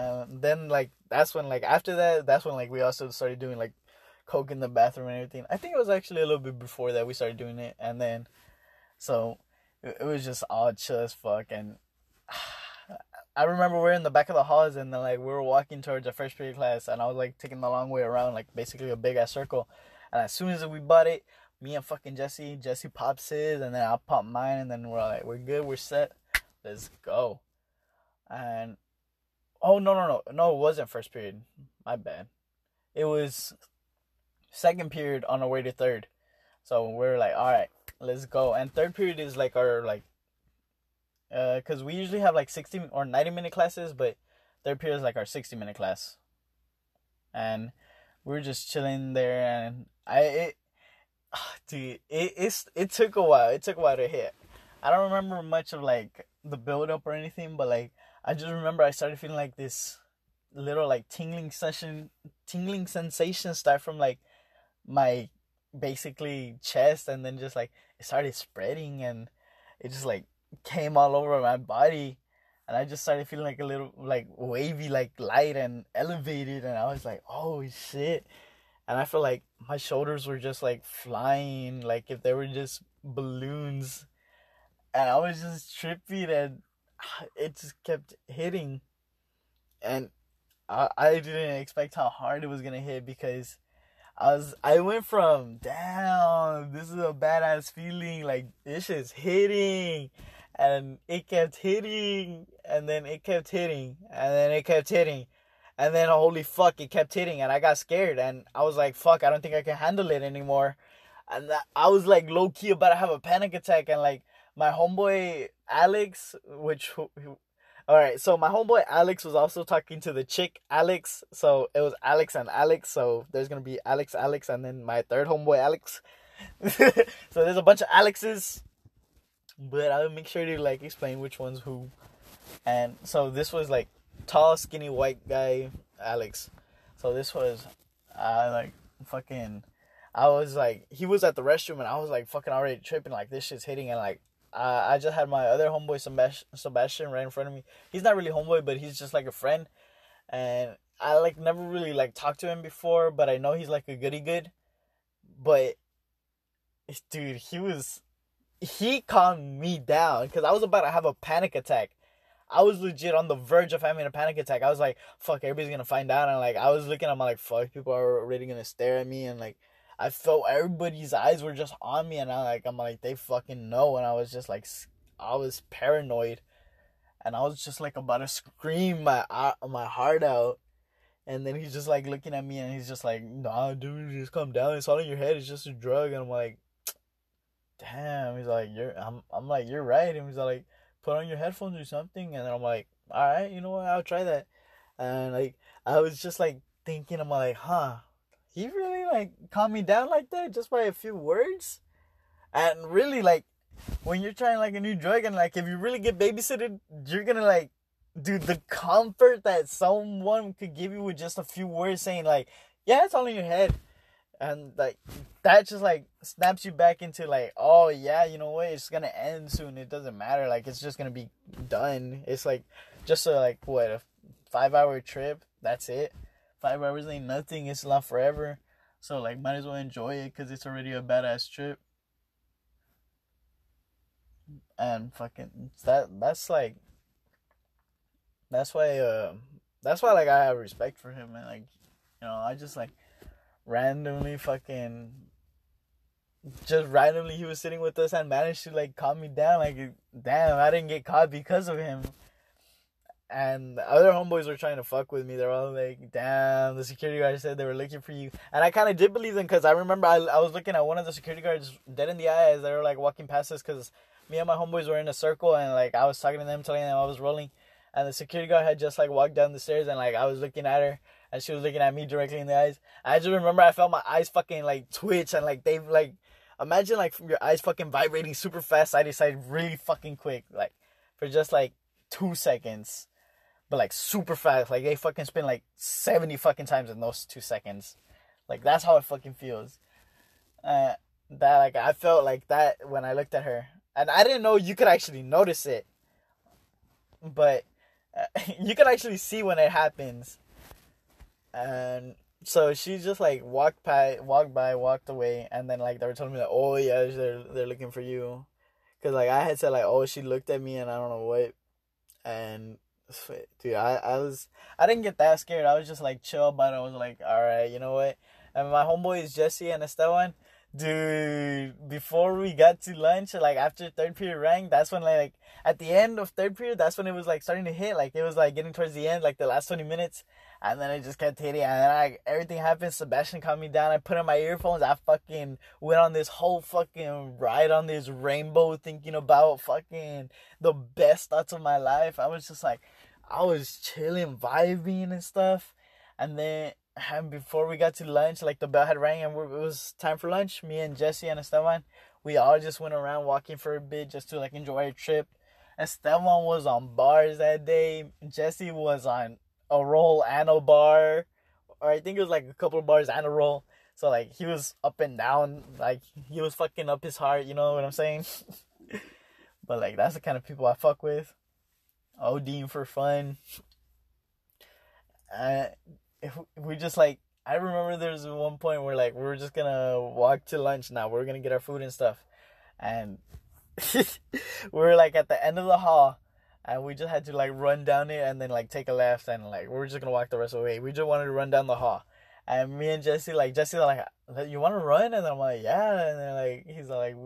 then like, that's when like, after that, that's when like, we also started doing like coke in the bathroom and everything. I think it was actually a little bit before that we started doing it. And then, so it was just all chill as fuck. And I remember we're in the back of the halls, and then like, we were walking towards a first period class, and I was like taking the long way around, like basically a big ass circle. And as soon as we bought it, me and fucking Jesse pops his, and then I pop mine, and then we're like, we're good, we're set, let's go. And, oh, no, it wasn't first period, my bad. It was second period on our way to third. So we're like, all right, let's go. And third period is like our, like, because we usually have like 60 or 90-minute classes, but third period is like our 60-minute class. And we were just chilling there, and Dude, it took a while. It took a while to hit. I don't remember much of like the build up or anything, but like I just remember I started feeling like this little like tingling sensation start from like my basically chest, and then just like it started spreading, and it just like came all over my body, and I just started feeling like a little like wavy, like light and elevated, and I was like, oh shit. And I feel like my shoulders were just like flying, like if they were just balloons. And I was just tripping, and it just kept hitting. And I didn't expect how hard it was gonna hit, because I went from, damn, this is a badass feeling, like this shit's hitting. And it kept hitting, and then it kept hitting, and then it kept hitting. And then, holy fuck, it kept hitting, and I got scared, and I was like, fuck, I don't think I can handle it anymore. And I was like low-key about to have a panic attack, and like my homeboy Alex, my homeboy Alex was also talking to the chick Alex, so it was Alex and Alex, so there's gonna be Alex, and then my third homeboy Alex. So there's a bunch of Alexes, but I'll make sure to like explain which one's who. And so this was like tall, skinny, white guy, Alex. So this was, he was at the restroom, and I was like fucking already tripping, like this shit's hitting, and like, I just had my other homeboy, Sebastian, right in front of me. He's not really homeboy, but he's just like a friend, and I like never really like talked to him before, but I know he's like a goody good, but dude, he calmed me down, because I was about to have a panic attack. I was legit on the verge of having a panic attack. I was like, fuck, everybody's gonna find out. And like, I was looking, I'm like, fuck, people are already gonna stare at me. And like, I felt everybody's eyes were just on me. And I'm like, they fucking know. And I was just like, I was paranoid. And I was just like about to scream my heart out. And then he's just like looking at me, and he's just like, nah, dude, just calm down. It's all in your head. It's just a drug. And I'm like, damn. He's like, I'm like, you're right. And he's like, put on your headphones or something. And then I'm like, all right, you know what, I'll try that. And like, I was just like thinking, I'm like, huh, he really like calmed me down like that just by a few words? And really, like, when you're trying like a new drug, and like if you really get babysitted, you're gonna like, dude, the comfort that someone could give you with just a few words saying like, yeah, it's all in your head. And like, that just like snaps you back into like, oh yeah, you know what, it's gonna end soon, it doesn't matter, like it's just gonna be done. It's like just a, like what, a 5-hour trip, that's it. 5 hours ain't nothing, it's not forever, so like might as well enjoy it, cause it's already a badass trip. And fucking that's why like I have respect for him. And like, you know, I just like randomly he was sitting with us and managed to like calm me down. Like, damn, I didn't get caught because of him. And the other homeboys were trying to fuck with me. They were all like, damn, the security guard said they were looking for you. And I kind of did believe them, because I remember I was looking at one of the security guards dead in the eyes. They were like walking past us, because me and my homeboys were in a circle, and like I was talking to them, telling them I was rolling. And the security guard had just like walked down the stairs, and like I was looking at her, and she was looking at me directly in the eyes. I just remember I felt my eyes fucking like twitch, and like they like, imagine like your eyes fucking vibrating super fast side to side really fucking quick, like for just like 2 seconds. But like super fast, like they fucking spin like 70 fucking times in those 2 seconds. Like that's how it fucking feels. That like I felt like that when I looked at her, and I didn't know you could actually notice it, but you could actually see when it happens. And so she just like walked away, and then like they were telling me like, oh yeah, they're looking for you, because like I had said like, oh, she looked at me and I don't know what, and. Dude, I didn't get that scared. I was just like chill, but I was like, all right, you know what? And my homeboys Jesse and Esteban, dude, before we got to lunch, like after third period rang, that's when like at the end of third period, that's when it was like starting to hit. Like it was like getting towards the end, like the last 20 minutes, and then it just kept hitting. And then everything happened. Sebastian calmed me down. I put in my earphones. I fucking went on this whole fucking ride on this rainbow, thinking about fucking the best thoughts of my life. I was just like. I was chilling, vibing and stuff, and before we got to lunch, like the bell had rang and it was time for lunch. Me and Jesse and Esteban, we all just went around walking for a bit just to like enjoy our trip. Esteban was on bars that day. Jesse was on a roll and a bar, or I think it was like a couple of bars and a roll. So like he was up and down, like he was fucking up his heart, you know what I'm saying? But like that's the kind of people I fuck with. ODing for fun. We just like, I remember there was one point where like we were just gonna walk to lunch now. We were gonna get our food and stuff, and we were like at the end of the hall, and we just had to like run down it and then like take a left, and like we were just gonna walk the rest of the way. We just wanted to run down the hall, and me and Jesse's like, you want to run? And then I'm like, yeah. And then like he's like,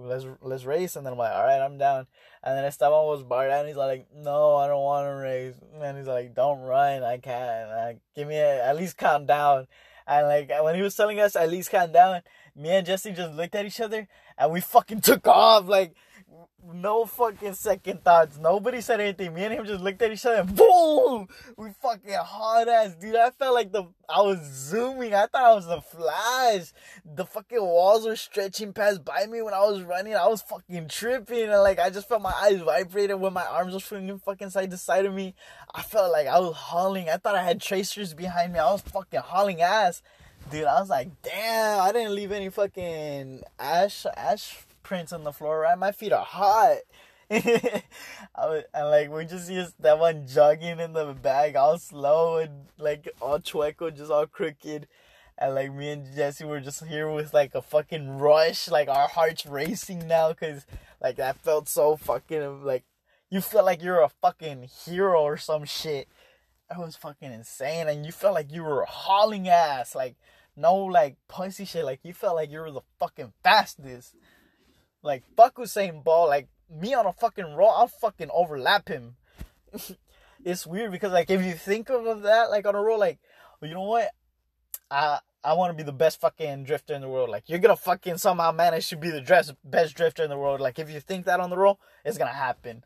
let's race. And then I'm like, all right, I'm down. And then Esteban was barred out, and he's like, no, I don't want to race. And he's like, don't run, I can't. Like, give me at least calm down. And like when he was telling us at least calm down, me and Jesse just looked at each other and we fucking took off, like no fucking second thoughts. Nobody said anything. Me and him just looked at each other and boom! We fucking hard ass, dude. I felt like I was zooming. I thought I was the Flash. The fucking walls were stretching past by me when I was running. I was fucking tripping, and like I just felt my eyes vibrating when my arms were swinging fucking side to side of me. I felt like I was hauling. I thought I had tracers behind me. I was fucking hauling ass. Dude, I was like, damn, I didn't leave any fucking ash prints on the floor, right? My feet are hot. And like we just used that one jogging in the bag, all slow and like all chueco, just all crooked. And like me and Jesse were just here with like a fucking rush, like our hearts racing now, because like that felt so fucking like, you felt like you're a fucking hero or some shit. That was fucking insane. And you felt like you were hauling ass, like no like pussy shit, like you felt like you were the fucking fastest. Like, fuck Usain Bolt, like, me on a fucking roll, I'll fucking overlap him. It's weird because, like, if you think of that, like, on a roll, like, well, you know what? I want to be the best fucking drifter in the world. Like, you're going to fucking somehow manage to be the best drifter in the world. Like, if you think that on the roll, it's going to happen.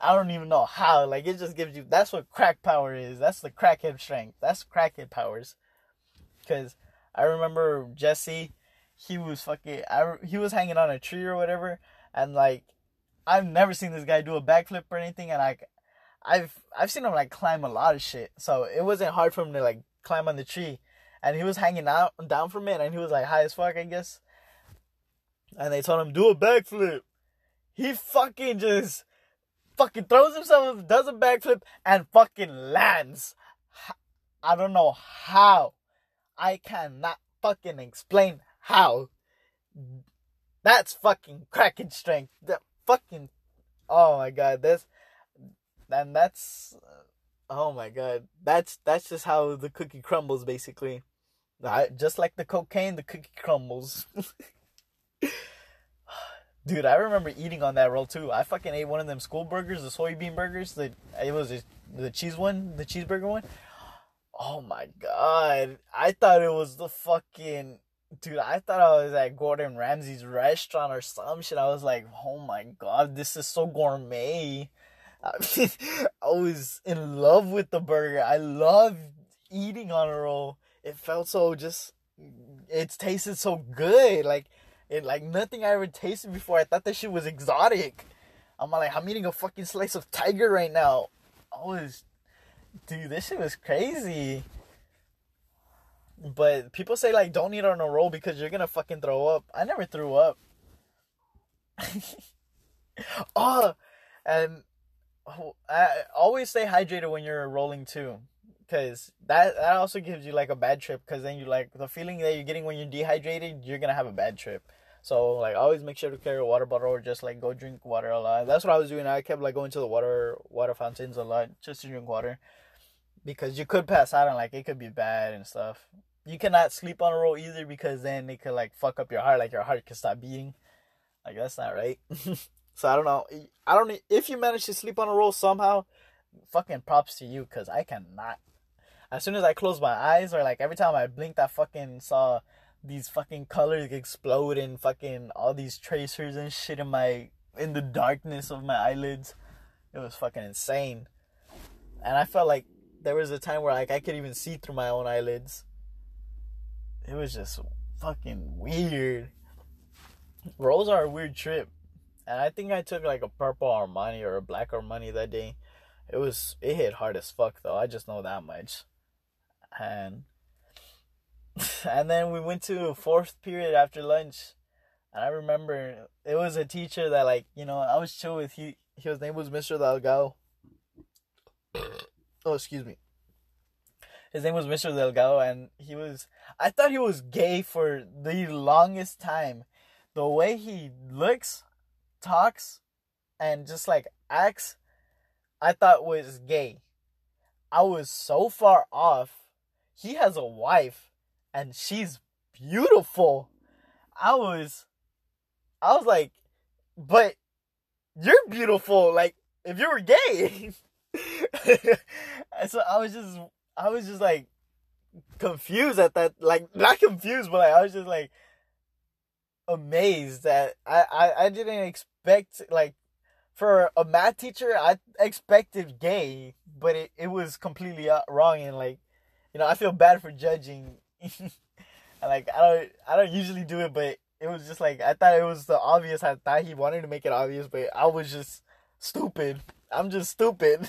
I don't even know how. Like, it just gives you, that's what crack power is. That's the crackhead strength. That's crackhead powers. Because I remember Jesse... he was hanging on a tree or whatever, and like I've never seen this guy do a backflip or anything, and like I've seen him like climb a lot of shit, so it wasn't hard for him to like climb on the tree, and he was hanging out down from it, and he was like high as fuck, I guess, and they told him do a backflip. He fucking just fucking throws himself, does a backflip, and fucking lands. I don't know how. I cannot fucking explain how. That's fucking cracking strength. That fucking, oh my god, oh my god, that's just how the cookie crumbles, basically. Just like the cocaine, the cookie crumbles. Dude, I remember eating on that roll, too. I fucking ate one of them school burgers, the soybean burgers. It was the cheese one, the cheeseburger one. Oh, my God. I thought it was the fucking... Dude, I thought I was at Gordon Ramsay's restaurant or some shit. I was like, oh, my God, this is so gourmet. I mean, I was in love with the burger. I loved eating on a roll. It felt so just... It tasted so good. Like... It, like, nothing I ever tasted before. I thought that shit was exotic. I'm like, I'm eating a fucking slice of tiger right now. Dude, this shit was crazy. But people say, like, don't eat on a roll because you're gonna fucking throw up. I never threw up. And I always stay hydrated when you're rolling, too. Because that also gives you, like, a bad trip. Because then you, like, the feeling that you're getting when you're dehydrated, you're gonna have a bad trip. So, like, always make sure to carry a water bottle or just, like, go drink water a lot. That's what I was doing. I kept, like, going to the water fountains a lot just to drink water. Because you could pass out and, like, it could be bad and stuff. You cannot sleep on a roll either because then it could, like, fuck up your heart. Like, your heart could stop beating. Like, that's not right. So, I don't know. If you manage to sleep on a roll somehow, fucking props to you because I cannot. As soon as I close my eyes or, like, every time I blinked, I fucking saw these fucking colors explode and fucking all these tracers and shit in the darkness of my eyelids. It was fucking insane. And I felt like there was a time where, like, I could even see through my own eyelids. It was just fucking weird. Rolls are a weird trip. And I think I took, like, a purple Armani or a black Armani that day. It hit hard as fuck, though. I just know that much. And then we went to fourth period after lunch, and I remember it was a teacher that, like, you know, I was chill with. His name was Mr. Delgado. Oh, excuse me. His name was Mr. Delgado, and I thought he was gay for the longest time. The way he looks, talks, and just, like, acts, I thought was gay. I was so far off. He has a wife, and she's beautiful. I was like, but you're beautiful. Like, if you were gay. And so I was just like confused at that. Like, not confused, but like I was just like amazed that I didn't expect, like, for a math teacher, I expected gay, but it was completely wrong and, like, you know, I feel bad for judging. And, like, I don't usually do it, but it was just like, I thought it was the obvious. I thought he wanted to make it obvious, but I was just stupid. I'm just stupid.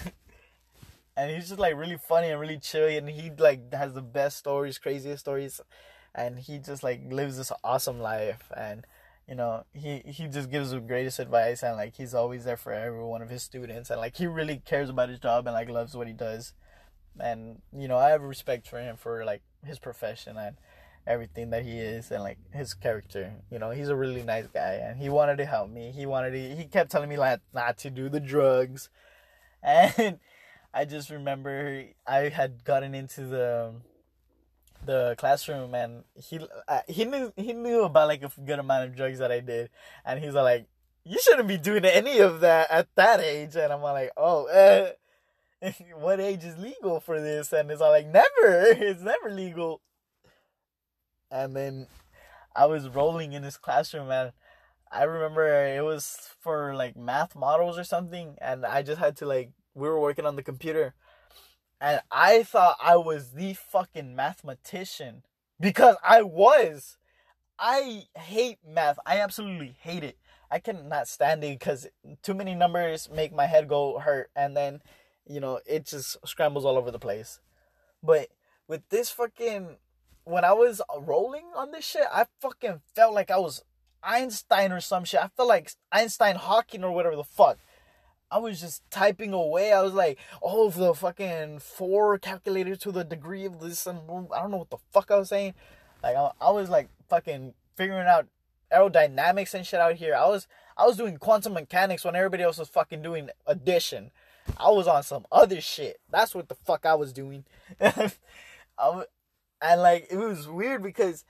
And he's just, like, really funny and really chill, and he, like, has the best stories, craziest stories, and he just, like, lives this awesome life, and, you know, he just gives the greatest advice, and, like, he's always there for every one of his students, and, like, he really cares about his job and, like, loves what he does. And, you know, I have respect for him for, like, his profession and everything that he is and, like, his character. You know, he's a really nice guy, and he wanted to help me. He kept telling me, like, not to do the drugs. And I just remember I had gotten into the classroom, and he knew about, like, a good amount of drugs that I did. And he's like, you shouldn't be doing any of that at that age. And I'm like, what age is legal for this? And it's all like, it's never legal. And then I was rolling in this classroom, and I remember it was for, like, math models or something, and I just had to, like, we were working on the computer, and I thought I was the fucking mathematician, because I hate math. I absolutely hate it. I cannot stand it, because too many numbers make my head go hurt, and then, you know, it just scrambles all over the place. But with this fucking... When I was rolling on this shit, I fucking felt like I was Einstein or some shit. I felt like Einstein Hawking or whatever the fuck. I was just typing away. I was like, oh, the fucking 4 calculated to the degree of this. And I don't know what the fuck I was saying. Like, I was, like, fucking figuring out aerodynamics and shit out here. I was doing quantum mechanics when everybody else was fucking doing addition. I was on some other shit. That's what the fuck I was doing. And, like, it was weird because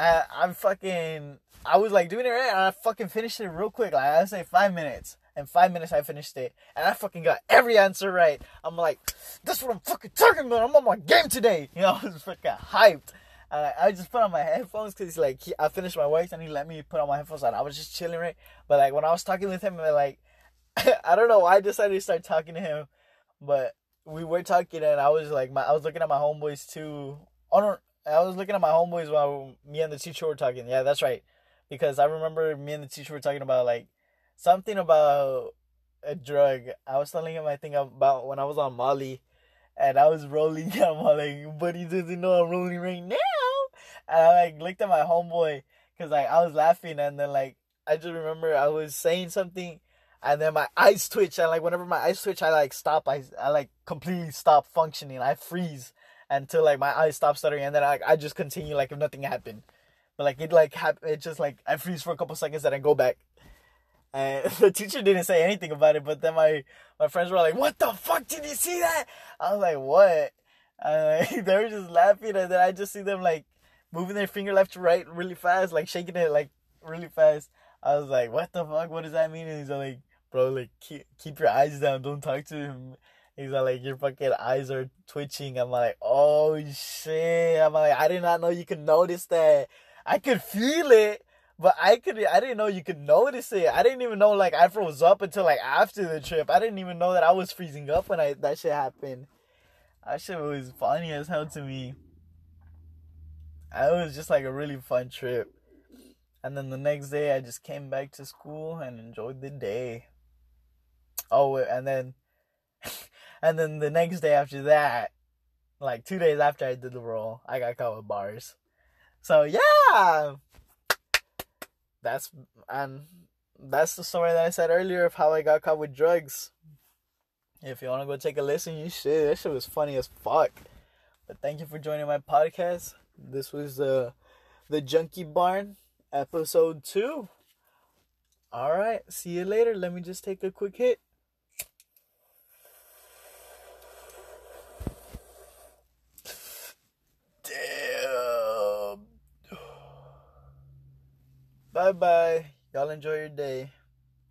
I'm fucking, I was like doing it right, and I fucking finished it real quick. Like I say 5 minutes. In 5 minutes, I finished it, and I fucking got every answer right. I'm like, that's what I'm fucking talking about. I'm on my game today. You know, I was fucking hyped. I just put on my headphones because, like, I finished my work, and he let me put on my headphones, and I was just chilling, right? But, like, when I was talking with him, like, I don't know why I decided to start talking to him, but we were talking, and I was, like, I was looking at my homeboys, too. I was looking at my homeboys while me and the teacher were talking. Yeah, that's right. Because I remember me and the teacher were talking about, like, something about a drug. I was telling him, I think, about when I was on Molly, and I was rolling. I'm like, but he doesn't know I'm rolling right now. And I, like, looked at my homeboy, because, like, I was laughing, and then, like, I just remember I was saying something, and then my eyes twitch, and, like, whenever my eyes twitch, I, like, stop, I like, completely stop functioning, I freeze, until, like, my eyes stop stuttering, and then I just continue, like, if nothing happened, but, like, it just, like, I freeze for a couple seconds, and I go back, and the teacher didn't say anything about it, but then my friends were like, what the fuck, did you see that? I was like, what? Like, they were just laughing, and then I just see them, like, moving their finger left to right really fast, like, shaking it, like, really fast. I was like, what the fuck? What does that mean? And he's like, bro, like, keep your eyes down. Don't talk to him. He's like, your fucking eyes are twitching. I'm like, oh, shit. I'm like, I did not know you could notice that. I could feel it, but I didn't know you could notice it. I didn't even know, like, I froze up until, like, after the trip. I didn't even know that I was freezing up when that shit happened. That shit was funny as hell to me. It was just, like, a really fun trip. And then the next day, I just came back to school and enjoyed the day. Oh, and then the next day after that, like, 2 days after I did the roll, I got caught with bars. So, yeah! That's the story that I said earlier of how I got caught with drugs. If you want to go take a listen, you should. That shit was funny as fuck. But thank you for joining my podcast. This was the Junkie Barn, episode 2. All right, see you later. Let me just take a quick hit. Damn. Bye-bye. Y'all enjoy your day.